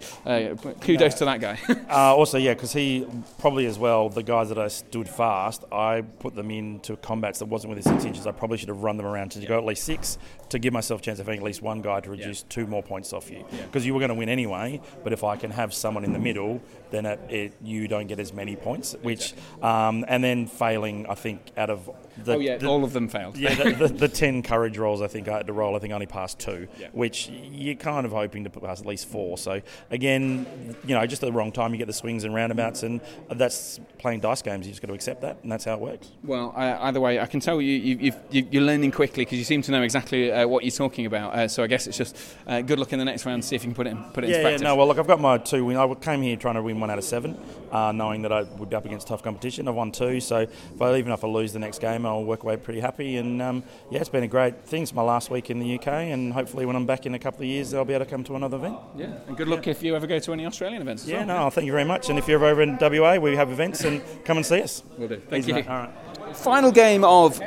kudos to that guy. Also, because he probably as well, the guys that I stood fast, I put them into combats that wasn't within 6 inches. I probably should have run them around to go at least six to give myself a chance of having at least one guy to reduce two more points off you, because you were going to win anyway, but if I can have someone in the middle, then you don't get as many points, which and then failing, I think, out of all of them failed. Yeah, the 10 courage rolls I think I had to roll, I think I only passed two, which you're kind of hoping to pass at least four. So again, just at the wrong time, you get the swings and roundabouts, and that's playing dice games. You just got to accept that, and that's how it works. Well, either way, I can tell you're learning quickly, because you seem to know exactly what you're talking about. So I guess it's just good luck in the next round, see if you can put it into practice. Yeah, no, well, look, I've got my two wins. I came here trying to win 1 out of 7, knowing that I would be up against tough competition. I've won 2, so even if I lose the next game, I'll work away pretty happy. And it's been a great thing. It's my last week in the UK, and hopefully when I'm back in a couple of years, I'll be able to come to another event. Yeah, and good luck if you ever go to any Australian events as well. Yeah, no, thank you very much. And if you're ever in WA, we have events, and come and see us. Will do. Thank you. All right. Final game of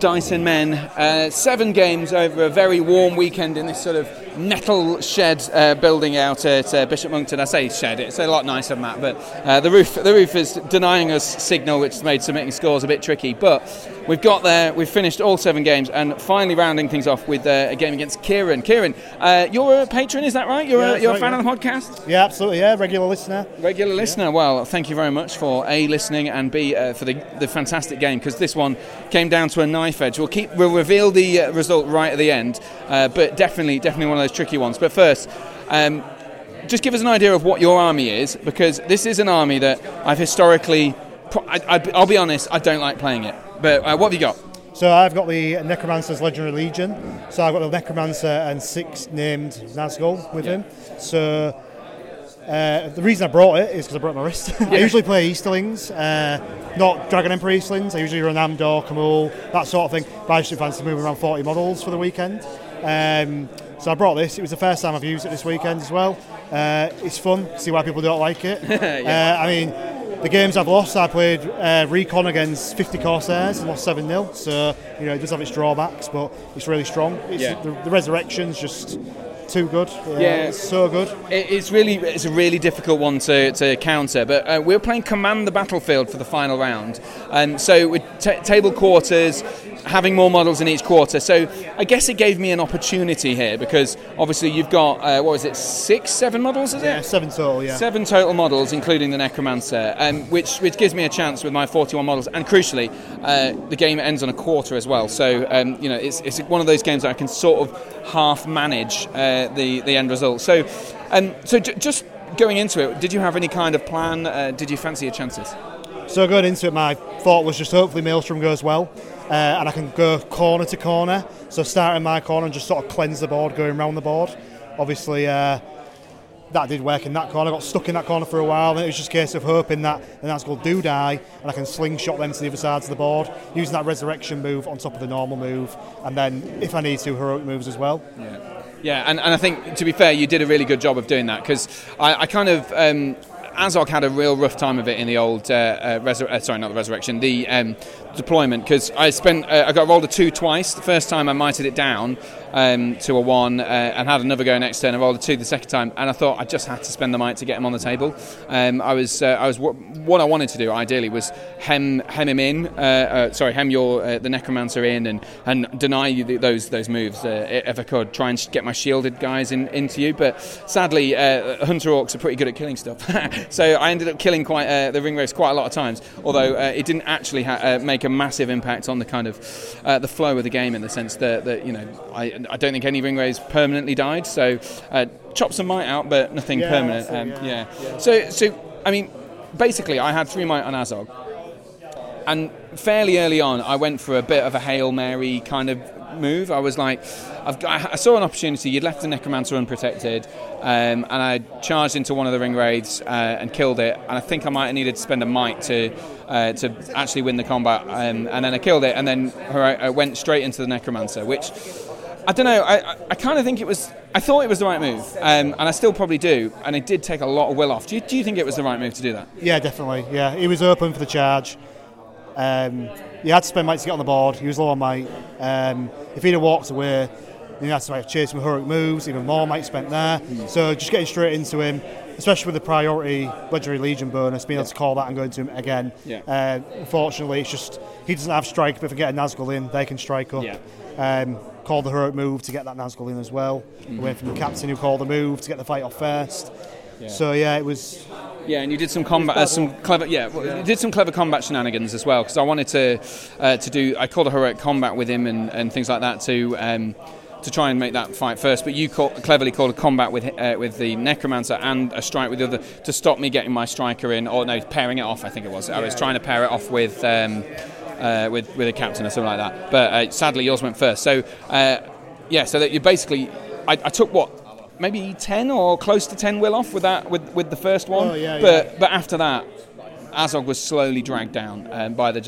Dice and Men. 7 games over a very warm weekend in this sort of nettle shed building out at Bishop Monkton. I say shed, it's a lot nicer than that, but the roof is denying us signal, which made submitting scores a bit tricky. But we've got there, we've finished all 7 games, and finally rounding things off with a game against Kieran. Kieran, you're a patron, is that right? You're a fan of the podcast? Yeah, absolutely, regular listener. Well, thank you very much for A, listening, and B, for the fantastic game, because this one came down to a knife edge. We'll reveal the result right at the end, but definitely one of those tricky ones. But first, just give us an idea of what your army is, because this is an army that I've historically... I'll be honest, I don't like playing it. But what have you got? So I've got the Necromancer's Legendary Legion. So I've got the Necromancer and 6 named Nazgul with him. So... the reason I brought it is because I broke my wrist. I usually play Easterlings, not Dragon Emperor Easterlings. I usually run Amdor, Kamul, that sort of thing. But I just fancy moving around 40 models for the weekend. So I brought this. It was the first time I've used it this weekend as well. It's fun. See why people don't like it. I mean, the games I've lost, I played Recon against 50 Corsairs and lost 7-0. So, it does have its drawbacks, but it's really strong. The Resurrection's just... too good. It's so good. It's a really difficult one to counter, but we're playing Command the Battlefield for the final round, and so with table quarters, having more models in each quarter, so I guess it gave me an opportunity here, because obviously you've got 6-7 models, is it? 7 total models, including the Necromancer, which gives me a chance with my 41 models, and crucially the game ends on a quarter as well, so it's one of those games that I can sort of half manage the end result. So just going into it, did you have any kind of plan? Did you fancy your chances? So going into it, my thought was just hopefully Maelstrom goes well, and I can go corner to corner, so starting my corner and just sort of cleanse the board going round the board. Obviously that did work in that corner. I got stuck in that corner for a while, and it was just a case of hoping that the Nazgul do die and I can slingshot them to the other sides of the board, using that resurrection move on top of the normal move, and then if I need to, heroic moves as well. Yeah, and I think, to be fair, you did a really good job of doing that, because I kind of... Azog had a real rough time of it in the old deployment, because I rolled a 2 twice. The first time I mitered it down to a 1, and had another go next turn. I rolled a 2 the second time, and I thought I just had to spend the mite to get him on the table. What I wanted to do ideally was hem the Necromancer in and deny you those moves if I could. Try and get my shielded guys into you, but sadly Hunter Orcs are pretty good at killing stuff. So I ended up killing the ring race quite a lot of times, although it didn't actually make a massive impact on the kind of the flow of the game, in the sense that I don't think any ring rays permanently died. So chopped some mite out, but nothing permanent. So I mean, basically I had 3 mite on Azog. And fairly early on, I went for a bit of a Hail Mary kind of move. I was like, I saw an opportunity. You'd left the Necromancer unprotected, and I charged into one of the ring raids and killed it. And I think I might have needed to spend a mite to actually win the combat. And then I killed it, and then I went straight into the Necromancer, which... I don't know, I kind of think it was... I thought it was the right move, and I still probably do, and it did take a lot of will off. Do you think it was the right move to do that? Yeah, definitely, yeah. He was open for the charge. He had to spend might to get on the board. He was low on might. If he'd have walked away, he had to chase some heroic moves, even more might spent there. Mm. So just getting straight into him, especially with the priority Legendary Legion bonus, being able to call that and go into him again. Yeah. Unfortunately, it's just... He doesn't have strike, but if we get a Nazgul in, they can strike up. Yeah. Called the heroic move to get that Nazgul in as well. Mm-hmm. Away from the captain who called the move to get the fight off first. Yeah. So yeah, it was. Yeah, and you did some combat, you did some clever combat shenanigans as well. Because I wanted I called a heroic combat with him and things like that to try and make that fight first. But you cleverly called a combat with the Necromancer and a strike with the other to stop me getting my striker in, or no, pairing it off. I think it was. I was trying to pair it off with. With a captain or something like that, but sadly yours went first. So so that you basically, I took what maybe 10 or close to 10 will off with that with the first one. Oh, yeah, but after that, Azog was slowly dragged down by the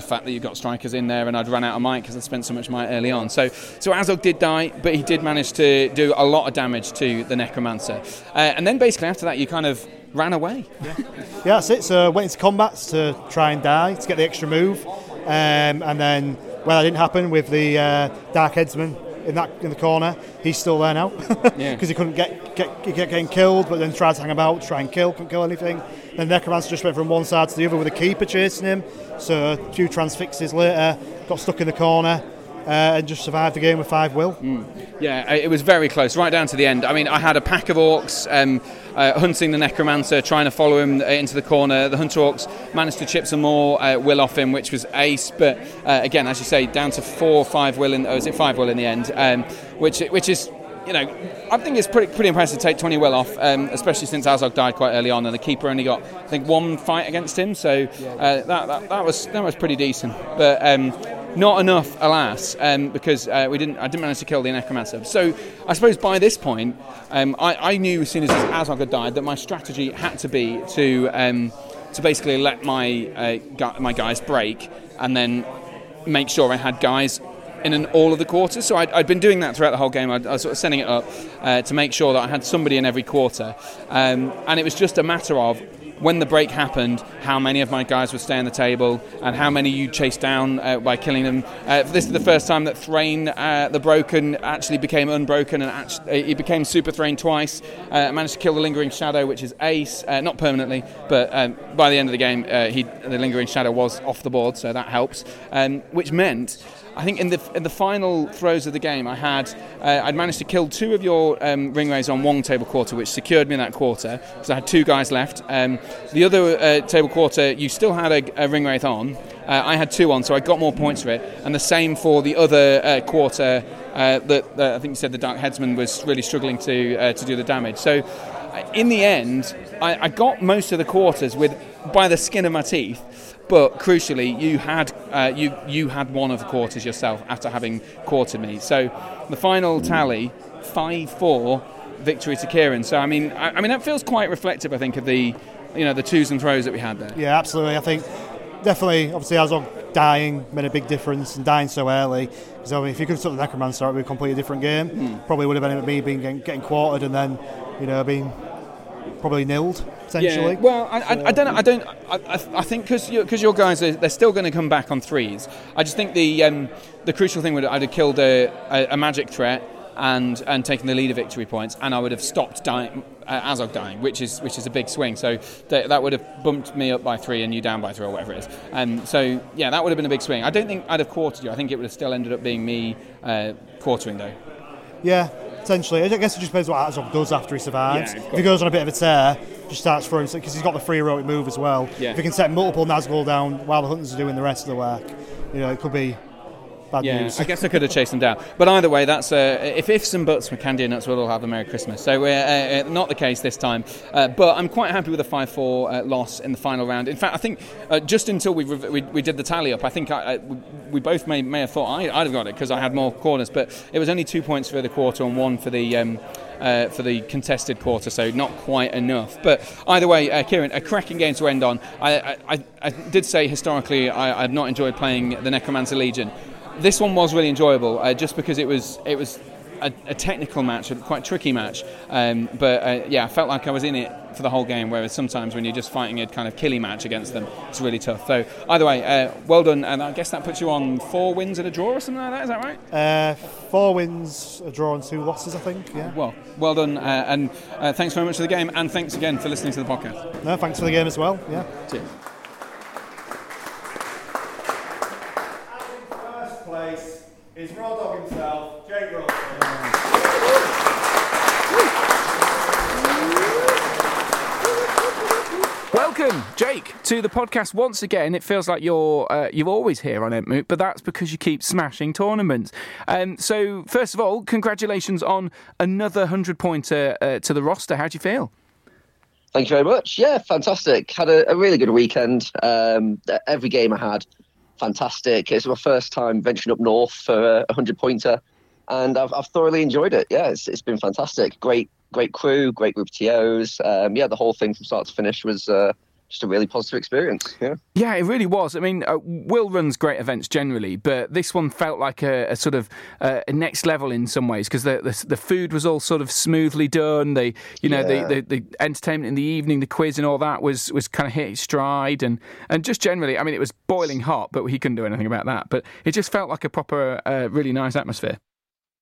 fact that you got strikers in there, and I'd run out of might because I spent so much might early on. So Azog did die, but he did manage to do a lot of damage to the Necromancer, and then basically after that you kind of ran away. Yeah, that's it. So I went into combats to try and die, to get the extra move. And then, well, that didn't happen with the Dark Headsman in the corner. He's still there now. Yeah. Because he couldn't get getting killed, but then tried to hang about, try and kill, couldn't kill anything. Then Necromancer just went from one side to the other with a keeper chasing him. So a few transfixes later, got stuck in the corner. And just survived the game with 5 will. Mm. Yeah, it was very close, right down to the end. I mean, I had a pack of orcs hunting the Necromancer, trying to follow him into the corner. The hunter orcs managed to chip some more will off him, which was ace. But again, as you say, down to 4 or 5 will. Is it 5 will in the end? Which is, you know, I think it's pretty impressive to take 20 will off, especially since Azog died quite early on, and the keeper only got I think one fight against him. So that was pretty decent, but. Not enough, alas, because I didn't manage to kill the Necromancer. So I suppose by this point, I knew as soon as Azog had died that my strategy had to be to basically let my guys break and then make sure I had guys in all of the quarters. So I'd been doing that throughout the whole game. I was sort of setting it up to make sure that I had somebody in every quarter, and it was just a matter of. When the break happened, how many of my guys would stay on the table and how many you chased down by killing them. This is the first time that Thrain the Broken actually became unbroken, and he became Super Thrain twice. Managed to kill the Lingering Shadow, which is ace, not permanently, but by the end of the game, the Lingering Shadow was off the board, so that helps. Which meant, I think in the final throws of the game, I'd managed to kill 2 of your ring raids on one table quarter, which secured me that quarter because I had 2 guys left. The other table quarter, you still had a ring wraith on. I had 2 on, so I got more points for it. And the same for the other quarter. That I think you said the Dark Headsman was really struggling to do the damage. So in the end, I got most of the quarters by the skin of my teeth. But crucially, you had you had one of the quarters yourself after having quartered me. So the final tally, 5-4, victory to Kieran. So I mean that feels quite reflective, I think, of the. You know, the twos and throws that we had there. Yeah, absolutely. I think definitely, obviously, Azog dying made a big difference, and dying so early. So if you could have took the Necromancer, it would be a completely different game. Mm. Probably would have ended up me being getting quartered and then, you know, being probably nilled essentially. Yeah. Well, I don't. I think because your guys they're still going to come back on threes. I just think the crucial thing would I'd have killed a magic threat. And taking the lead of victory points, and I would have stopped Azog dying, which is a big swing. So that would have bumped me up by 3 and you down by 3 or whatever it is. So yeah, that would have been a big swing. I don't think I'd have quartered you. I think it would have still ended up being me quartering though. Yeah, essentially. I guess it just depends what Azog does after he survives. Yeah, if he goes on a bit of a tear, just starts throwing, because he's got the free heroic move as well. Yeah. If he can set multiple Nazgul down while the Hunters are doing the rest of the work, you know, it could be. Bad news. I guess I could have chased them down. But either way, that's if ifs and buts were candy nuts, we'll all have a Merry Christmas. So we're not the case this time. But I'm quite happy with a 5-4 loss in the final round. In fact, I think just until we did the tally up, I think we both may have thought I'd have got it because I had more corners. But it was only 2 points for the quarter and one for the contested quarter, so not quite enough. But either way, Kieran, a cracking game to end on. I did say historically I've not enjoyed playing the Necromancer Legion. This one was really enjoyable, just because it was a technical match, a quite tricky match. But I felt like I was in it for the whole game, whereas sometimes when you're just fighting a kind of killy match against them, it's really tough. So either way, well done, and I guess that puts you on 4 wins and a draw or something like that, is that right? 4 wins, a draw and 2 losses, I think, yeah. Well done, and thanks very much for the game, and thanks again for listening to the podcast. No, thanks for the game as well, yeah. Cheers. First place is Raw Dog himself, Jake Roll. Welcome, Jake, to the podcast once again. It feels like you're always here on Entmoot, but that's because you keep smashing tournaments. So, first of all, congratulations on another 100-pointer to the roster. How do you feel? Thank you very much. Yeah, fantastic. Had a really good weekend. Every game I had, fantastic. It's my first time venturing up north for a 100-pointer, and I've thoroughly enjoyed it. Yeah, it's been fantastic. Great crew, great group of TOs. The whole thing from start to finish was just a really positive experience. Yeah, it really was. I mean, Will runs great events generally, but this one felt like a sort of a next level in some ways, because the food was all sort of smoothly done. The entertainment in the evening, the quiz and all that was kind of hit its stride, and just generally, I mean, it was boiling hot, but he couldn't do anything about that. But it just felt like a proper, really nice atmosphere.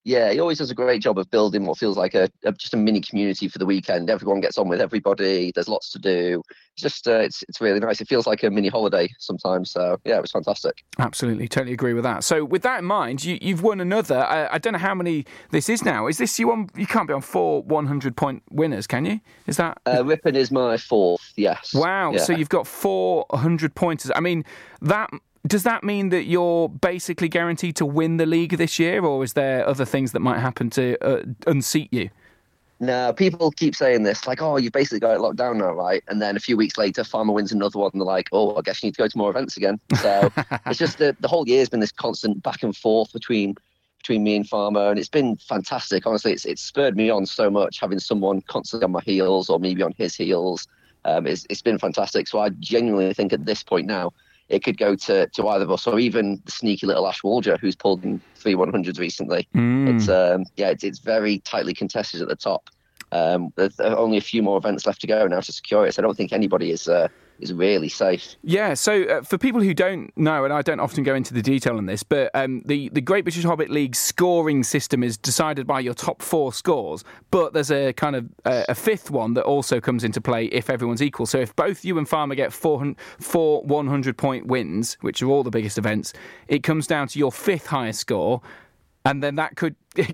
Yeah, he always does a great job of building what feels like just a mini community for the weekend. Everyone gets on with everybody. There's lots to do. It's just it's really nice. It feels like a mini holiday sometimes. So yeah, it was fantastic. Absolutely, totally agree with that. So with that in mind, you've won another. I don't know how many this is now. Is this you on? You can't be on 4 100-point winners, can you? Is that Ripon is my 4th? Yes. Wow. Yeah. So you've got 4 100-pointers. I mean that. Does that mean that you're basically guaranteed to win the league this year, or is there other things that might happen to unseat you? No, people keep saying this, like, oh, you've basically got it locked down now, right? And then a few weeks later, Farmer wins another one, and they're like, oh, I guess you need to go to more events again. So it's just the whole year's been this constant back and forth between me and Farmer, and it's been fantastic. Honestly, it's spurred me on so much, having someone constantly on my heels or maybe on his heels. It's been fantastic. So I genuinely think at this point now, it could go to either of us, or even the sneaky little Ash Walger, who's pulled in 3 100s recently. Mm. It's very tightly contested at the top. There's only a few more events left to go now to secure it, so I don't think anybody is really safe. Yeah, so for people who don't know, and I don't often go into the detail on this, but the Great British Hobbit League scoring system is decided by your top 4 scores, but there's a kind of a 5th one that also comes into play if everyone's equal. So if both you and Farmer get 4 100-point wins, which are all the biggest events, it comes down to your 5th highest score, and then it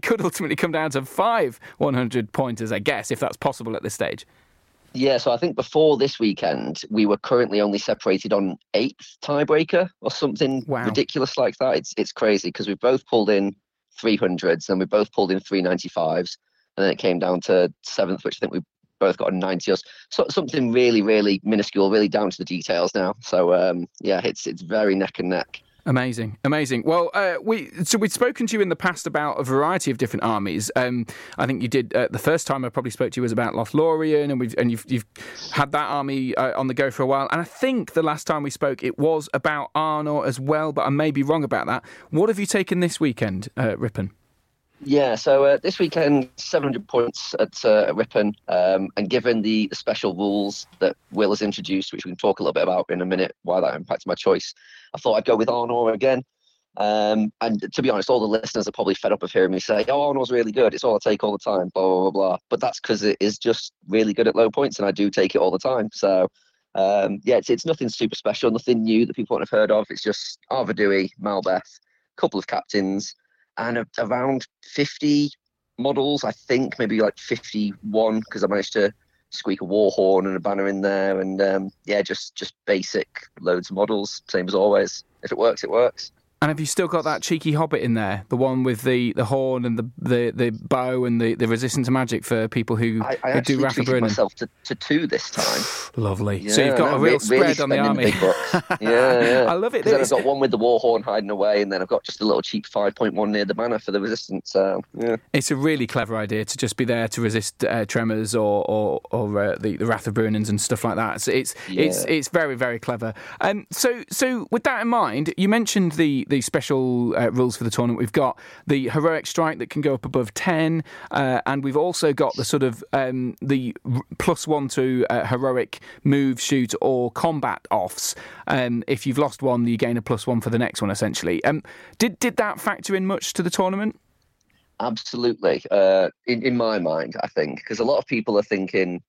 could ultimately come down to 5 100-pointers, I guess, if that's possible at this stage. Yeah, so I think before this weekend, we were currently only separated on 8th tiebreaker or something ridiculous like that. It's crazy because we both pulled in 300s and we both pulled in 395s. And then it came down to 7th, which I think we both got a 90 or so, something really, really minuscule, really down to the details now. So, it's very neck and neck. Amazing. Well, we'd spoken to you in the past about a variety of different armies. I think you did the first time I probably spoke to you was about Lothlorien, and you've had that army on the go for a while. And I think the last time we spoke it was about Arnor as well, but I may be wrong about that. What have you taken this weekend, Ripon? Yeah, so this weekend, 700 points at Ripon, and given the special rules that Will has introduced, which we can talk a little bit about in a minute, why that impacted my choice, I thought I'd go with Arnor again. And to be honest, all the listeners are probably fed up of hearing me say, oh, Arnor's really good, it's all I take all the time, blah, blah, blah, blah. But that's because it is just really good at low points, and I do take it all the time. So, it's nothing super special, nothing new that people won't have heard of. It's just Arvedui, Malbeth, a couple of captains, and around 50 models, I think, maybe like 51, because I managed to squeak a war horn and a banner in there. And just basic loads of models, same as always. If it works, it works. And have you still got that cheeky hobbit in there? The one with the horn and the bow and the resistance to magic for people who do Rathab. I actually treated myself to two this time. Lovely. Yeah, so you've got a real spread on the army. Yeah. I love it. Then I've got one with the war horn hiding away, and then I've got just a little cheap 5.1 near the manor for the resistance. So, yeah. It's a really clever idea to just be there to resist tremors or the Wrath of Brunans and stuff like that. So it's very, very clever. So with that in mind, you mentioned the special rules for the tournament. We've got the heroic strike that can go up above 10, and we've also got the sort of the +1 to heroic move, shoot or combat offs. If you've lost one, you gain a +1 for the next one, essentially. Did that factor in much to the tournament? Absolutely, in my mind, I think, because a lot of people are thinking,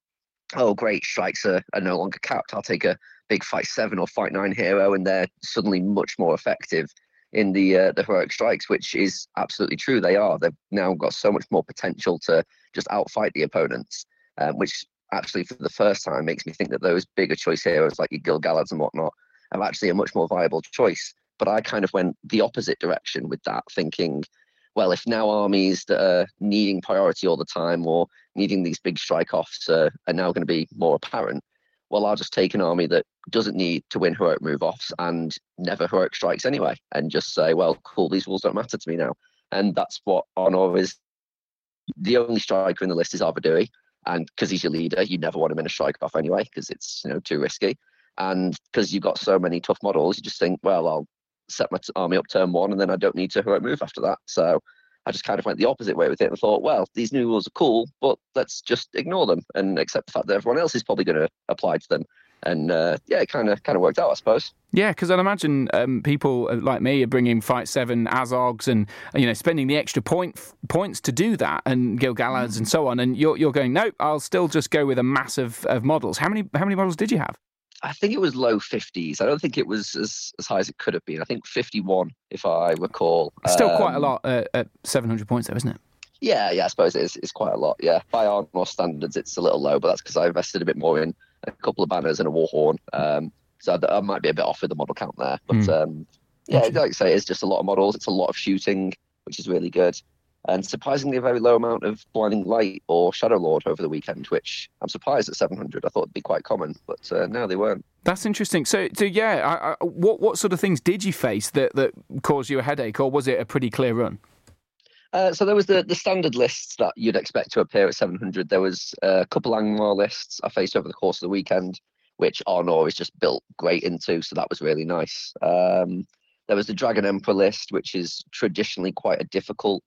oh great, strikes are no longer capped, I'll take a big fight 7 or fight 9 hero, and they're suddenly much more effective in the heroic strikes, which is absolutely true. They are. They've now got so much more potential to just outfight the opponents, which actually for the first time makes me think that those bigger choice heroes like your Gil-Galads and whatnot are actually a much more viable choice. But I kind of went the opposite direction with that, thinking, well, if now armies that are needing priority all the time or needing these big strike-offs are now going to be more apparent, well, I'll just take an army that doesn't need to win heroic move-offs and never heroic strikes anyway, and just say, well, cool, these rules don't matter to me now. And that's what Arnor is. The only striker in the list is Arbadui, and because he's your leader, you never want him in a strike-off anyway because it's too risky. And because you've got so many tough models, you just think, well, I'll set my army up turn 1 and then I don't need to heroic move after that. So I just kind of went the opposite way with it and thought, well, these new rules are cool, but let's just ignore them and accept the fact that everyone else is probably going to apply to them. And it kind of worked out, I suppose. Yeah, because I'd imagine people like me are bringing Fight 7 Azogs and spending the extra points to do that, and Gil-Galads and so on. And you're going, nope, I'll still just go with a mass of models. How many models did you have? I think it was low 50s. I don't think it was as high as it could have been. I think 51, if I recall. Still quite a lot at 700 points, though, isn't it? Yeah, I suppose it is. It's quite a lot, yeah. By Arnor standards, it's a little low, but that's because I invested a bit more in a couple of banners and a war horn. So I might be a bit off with the model count there. But like I say, it's just a lot of models. It's a lot of shooting, which is really good. And surprisingly, a very low amount of Blinding Light or Shadow Lord over the weekend, which I'm surprised at 700. I thought it'd be quite common, but no, they weren't. That's interesting. So, what sort of things did you face that caused you a headache, or was it a pretty clear run? So there was the standard lists that you'd expect to appear at 700. There was a couple Angmar lists I faced over the course of the weekend, which Arnor is just built great into, so that was really nice. There was the Dragon Emperor list, which is traditionally quite a difficult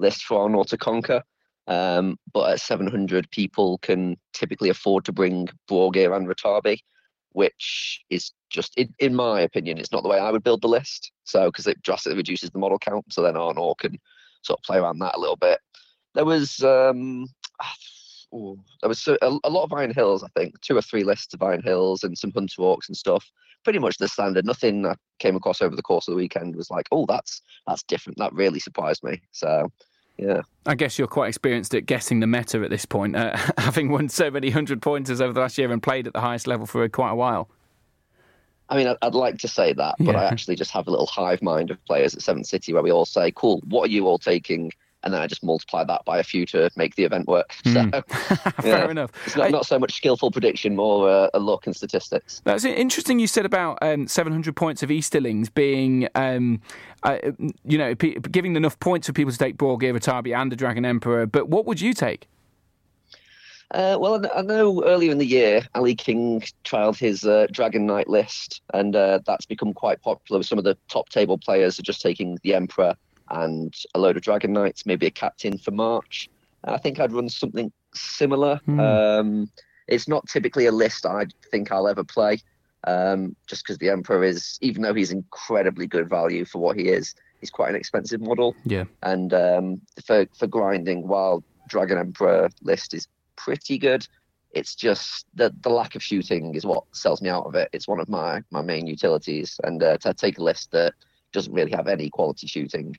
list for Arnor to conquer, but at 700 people can typically afford to bring Borgir and Ratabi, which is just, in my opinion, it's not the way I would build the list, so because it drastically reduces the model count, so then Arnor can sort of play around that a little bit. There was a lot of Iron Hills, I think 2 or 3 lists of Iron Hills and some Hunter Orcs and stuff. Pretty much the standard. Nothing I came across over the course of the weekend was like, oh, that's different. That really surprised me. So, yeah. I guess you're quite experienced at guessing the meta at this point, having won so many 100-pointers over the last year and played at the highest level for quite a while. I mean, I'd like to say that, but yeah. I actually just have a little hive mind of players at Seventh City where we all say, cool, what are you all taking? And then I just multiply that by a few to make the event work. So, Fair enough. It's not so much skillful prediction, more a look and statistics. That's interesting. You said about 700 points of Easterlings being, giving enough points for people to take Borgir, Ratabi, and the Dragon Emperor. But what would you take? Well, I know earlier in the year, Ali King trialled his Dragon Knight list, and that's become quite popular. Some of the top table players are just taking the Emperor and a load of Dragon Knights, maybe a captain for March. I think I'd run something similar. It's not typically a list I think I'll ever play, just because the Emperor is, even though he's incredibly good value for what he is, he's quite an expensive model. Yeah. And for grinding, while Dragon Emperor list is pretty good, it's just the lack of shooting is what sells me out of it. It's one of my main utilities. And to take a list that doesn't really have any quality shooting,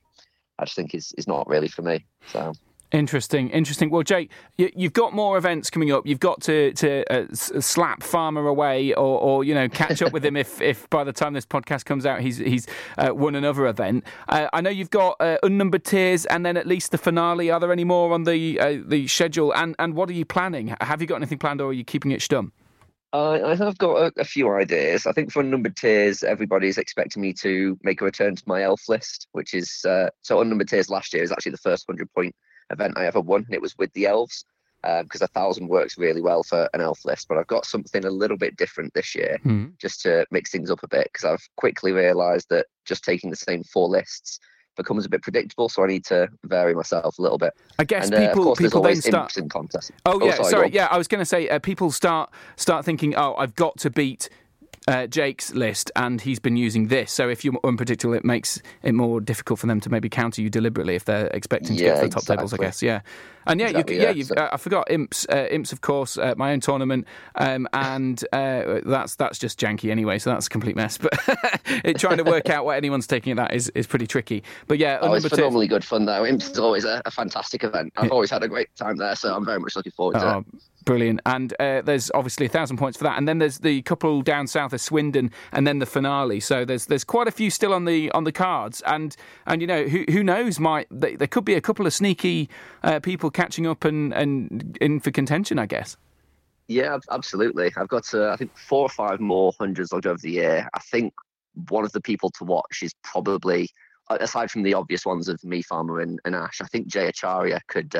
I just think is not really for me. So Interesting. Well, Jake, you've got more events coming up. You've got to slap Farmer away, or catch up with him if by the time this podcast comes out he's won another event. I know you've got unnumbered tiers, and then at least the finale. Are there any more on the schedule? And what are you planning? Have you got anything planned, or are you keeping it stum? I have got a few ideas. I think for unnumbered tiers, everybody's expecting me to make a return to my elf list, which is so unnumbered tiers last year is actually the first 100-point event I ever won, and it was with the elves because 1,000 works really well for an elf list. But I've got something a little bit different this year just to mix things up a bit, because I've quickly realised that just taking the same four lists becomes a bit predictable, so I need to vary myself a little bit. I guess people then start. I was going to say people start thinking, I've got to beat Jake's list, and he's been using this. So if you're unpredictable, it makes it more difficult for them to maybe counter you deliberately if they're expecting to get to the top tables. I guess, I forgot Imps, of course, my own tournament, and that's just janky anyway, so that's a complete mess. But trying to work out what anyone's taking at that is pretty tricky. But yeah, it's phenomenally good fun though. Imps is always a fantastic event. I've always had a great time there, so I'm very much looking forward to it. Brilliant. And there's obviously 1,000 points for that, and then there's the couple down south of Swindon, and then the finale. So there's quite a few still on the cards, and who knows, there could be a couple of sneaky people catching up and in for contention, I guess. Yeah, absolutely. I've got I think 4 or 5 more hundreds logged over the year. I think one of the people to watch is probably, aside from the obvious ones of me, Farmer, and Ash, I think Jay Acharya could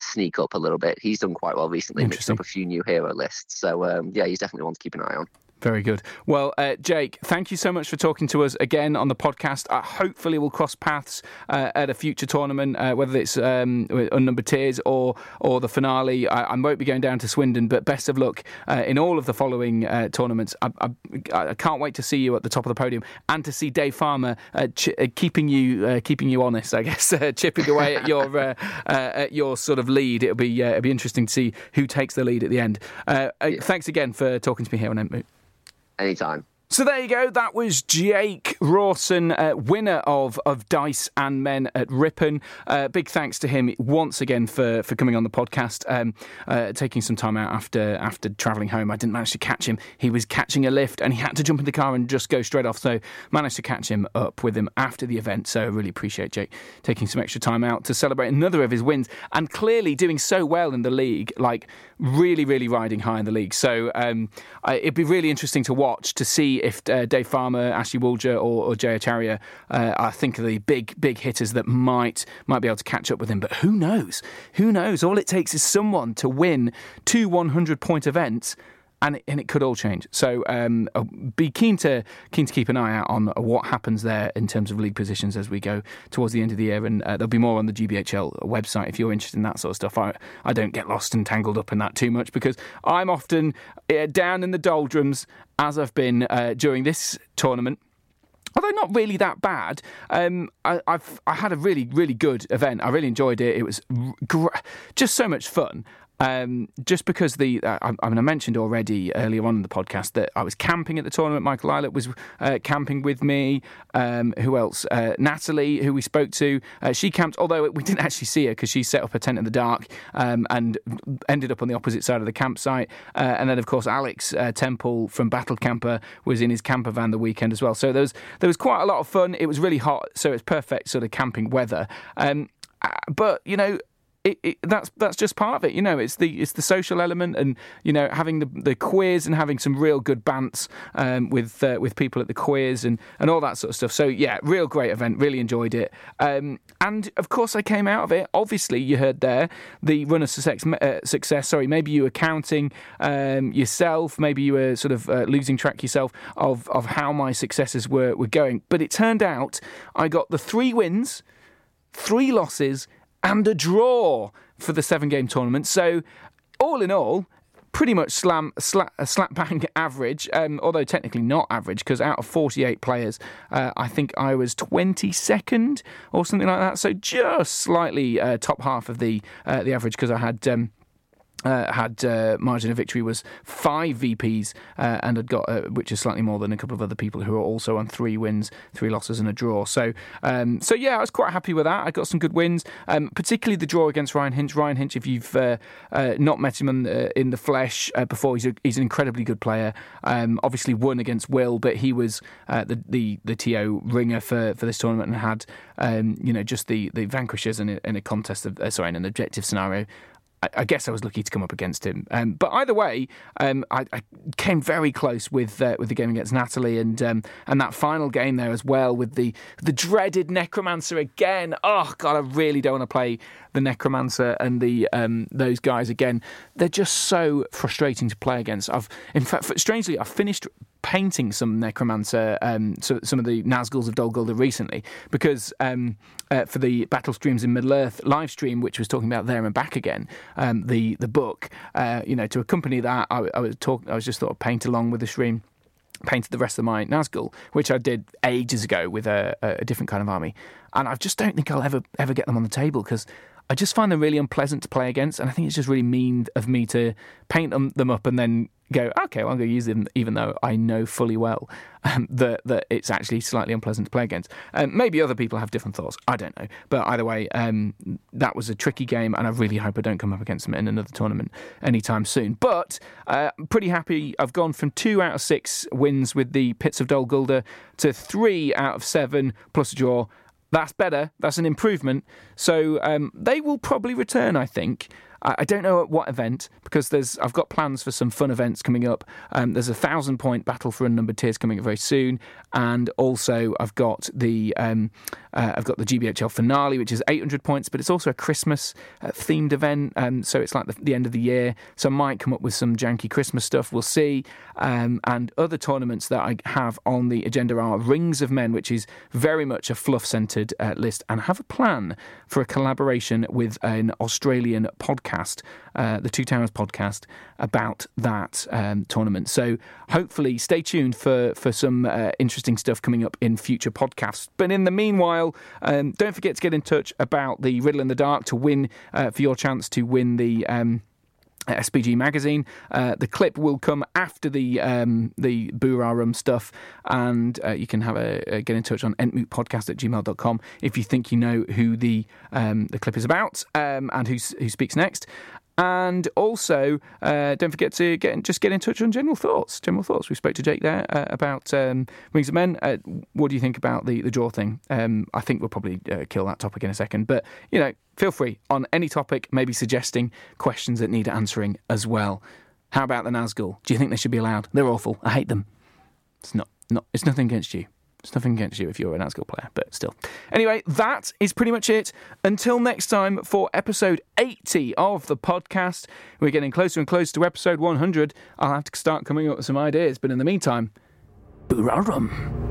sneak up a little bit. He's done quite well recently, mixed up a few new hero lists, so he's definitely one to keep an eye on. Very good. Well, Jake, thank you so much for talking to us again on the podcast. Hopefully we'll cross paths at a future tournament, whether it's unnumbered tiers or the finale. I won't be going down to Swindon, but best of luck in all of the following tournaments. I can't wait to see you at the top of the podium, and to see Dave Farmer keeping you honest, I guess, chipping away at your at your sort of lead. It'll be interesting to see who takes the lead at the end. Thanks again for talking to me here on Entmoot. Anytime. So there you go. That was Jake Rawson, winner of Dice and Men at Ripon. Big thanks to him once again for coming on the podcast, taking some time out after travelling home. I didn't manage to catch him. He was catching a lift and he had to jump in the car and just go straight off. So managed to catch him up with him after the event. So I really appreciate Jake taking some extra time out to celebrate another of his wins, and clearly doing so well in the league, like really, really riding high in the league. So it'd be really interesting to watch, to see if Dave Farmer, Ashley Woolger or Jay Acharya are think of the big hitters that might be able to catch up with him. But who knows, all it takes is someone to win 2 100-point events, and it could all change. So I'll be keen to keep an eye out on what happens there in terms of league positions as we go towards the end of the year, and there'll be more on the GBHL website if you're interested in that sort of stuff. I don't get lost and tangled up in that too much, because I'm often down in the doldrums, as I've been during this tournament. Although not really that bad, I had a really, really good event. I really enjoyed it. It was just so much fun. Just because I mentioned already earlier on in the podcast that I was camping at the tournament. Michael Eilert was camping with me. Who else? Natalie, who we spoke to. She camped, although we didn't actually see her because she set up her tent in the dark and ended up on the opposite side of the campsite. And then, of course, Alex Temple from Battle Camper was in his camper van the weekend as well. So there was quite a lot of fun. It was really hot, so it's perfect sort of camping weather. But, that's just part of it, It's the social element, and having the quiz and having some real good bants with people at the quiz and all that sort of stuff. So yeah, real great event. Really enjoyed it. And of course, I came out of it. Obviously, you heard there the run of success. Sorry, maybe you were counting yourself. Maybe you were sort of losing track yourself of how my successes were going. But it turned out I got the 3 wins, 3 losses, and a draw for the 7-game tournament. So, all in all, pretty much slap bang average, although technically not average, because out of 48 players, I think I was 22nd or something like that. So, just slightly top half of the average, because I had had margin of victory was 5 VPs and had got, which is slightly more than a couple of other people who are also on 3 wins, 3 losses and a draw. So yeah, I was quite happy with that. I got some good wins, particularly the draw against Ryan Hinch. Ryan Hinch, if you've not met him in the flesh before, he's an incredibly good player. Obviously won against Will, but he was the TO ringer for this tournament and had just the vanquishers in a contest of in an objective scenario. I guess I was lucky to come up against him. But either way, I came very close with the game against Natalie and that final game there as well with the dreaded Necromancer again. Oh, God, I really don't want to play the Necromancer and those guys again. They're just so frustrating to play against. In fact, strangely, I finished painting some Necromancer, so some of the Nazguls of Dol Guldur recently, because for the Battle Streams in Middle-earth live stream, which was talking about There and Back Again, the book, to accompany that, I just thought I'd paint along with the stream. Painted the rest of my Nazgul, which I did ages ago with a different kind of army, and I just don't think I'll ever get them on the table because I just find them really unpleasant to play against, and I think it's just really mean of me to paint them up and then go, okay, well, I'm going to use them, even though I know fully well that it's actually slightly unpleasant to play against. Maybe other people have different thoughts. I don't know. But either way, that was a tricky game, and I really hope I don't come up against them in another tournament anytime soon. But I'm pretty happy. I've gone from 2 out of 6 wins with the Pits of Dol Guldur to 3 out of 7 plus a draw. That's better. That's an improvement. So they will probably return, I think. I don't know at what event, because I've got plans for some fun events coming up. There's a 1,000-point battle for unnumbered tiers coming up very soon, and also I've got the GBHL finale, which is 800 points, but it's also a Christmas themed event, so it's like the end of the year. So I might come up with some janky Christmas stuff. We'll see. And other tournaments that I have on the agenda are Rings of Men, which is very much a fluff-centred list, and have a plan for a collaboration with an Australian podcast, the Two Towers podcast, about that tournament. So hopefully stay tuned for some interesting stuff coming up in future podcasts. But in the meanwhile, don't forget to get in touch about the Riddle in the Dark to win for your chance to win the SPG magazine. The clip will come after the Boorahrum stuff, and you can have a get in touch on entmootpodcast@gmail.com if you think you know who the clip is about and who speaks next. And also, don't forget to get in touch on general thoughts. General thoughts. We spoke to Jake there about Rings of Men. What do you think about the draw thing? I think we'll probably kill that topic in a second. But, feel free on any topic, maybe suggesting questions that need answering as well. How about the Nazgul? Do you think they should be allowed? They're awful. I hate them. It's nothing against you. It's nothing against you if you're an Asgore player, but still. Anyway, that is pretty much it. Until next time for episode 80 of the podcast. We're getting closer and closer to episode 100. I'll have to start coming up with some ideas, but in the meantime, Boorahrum.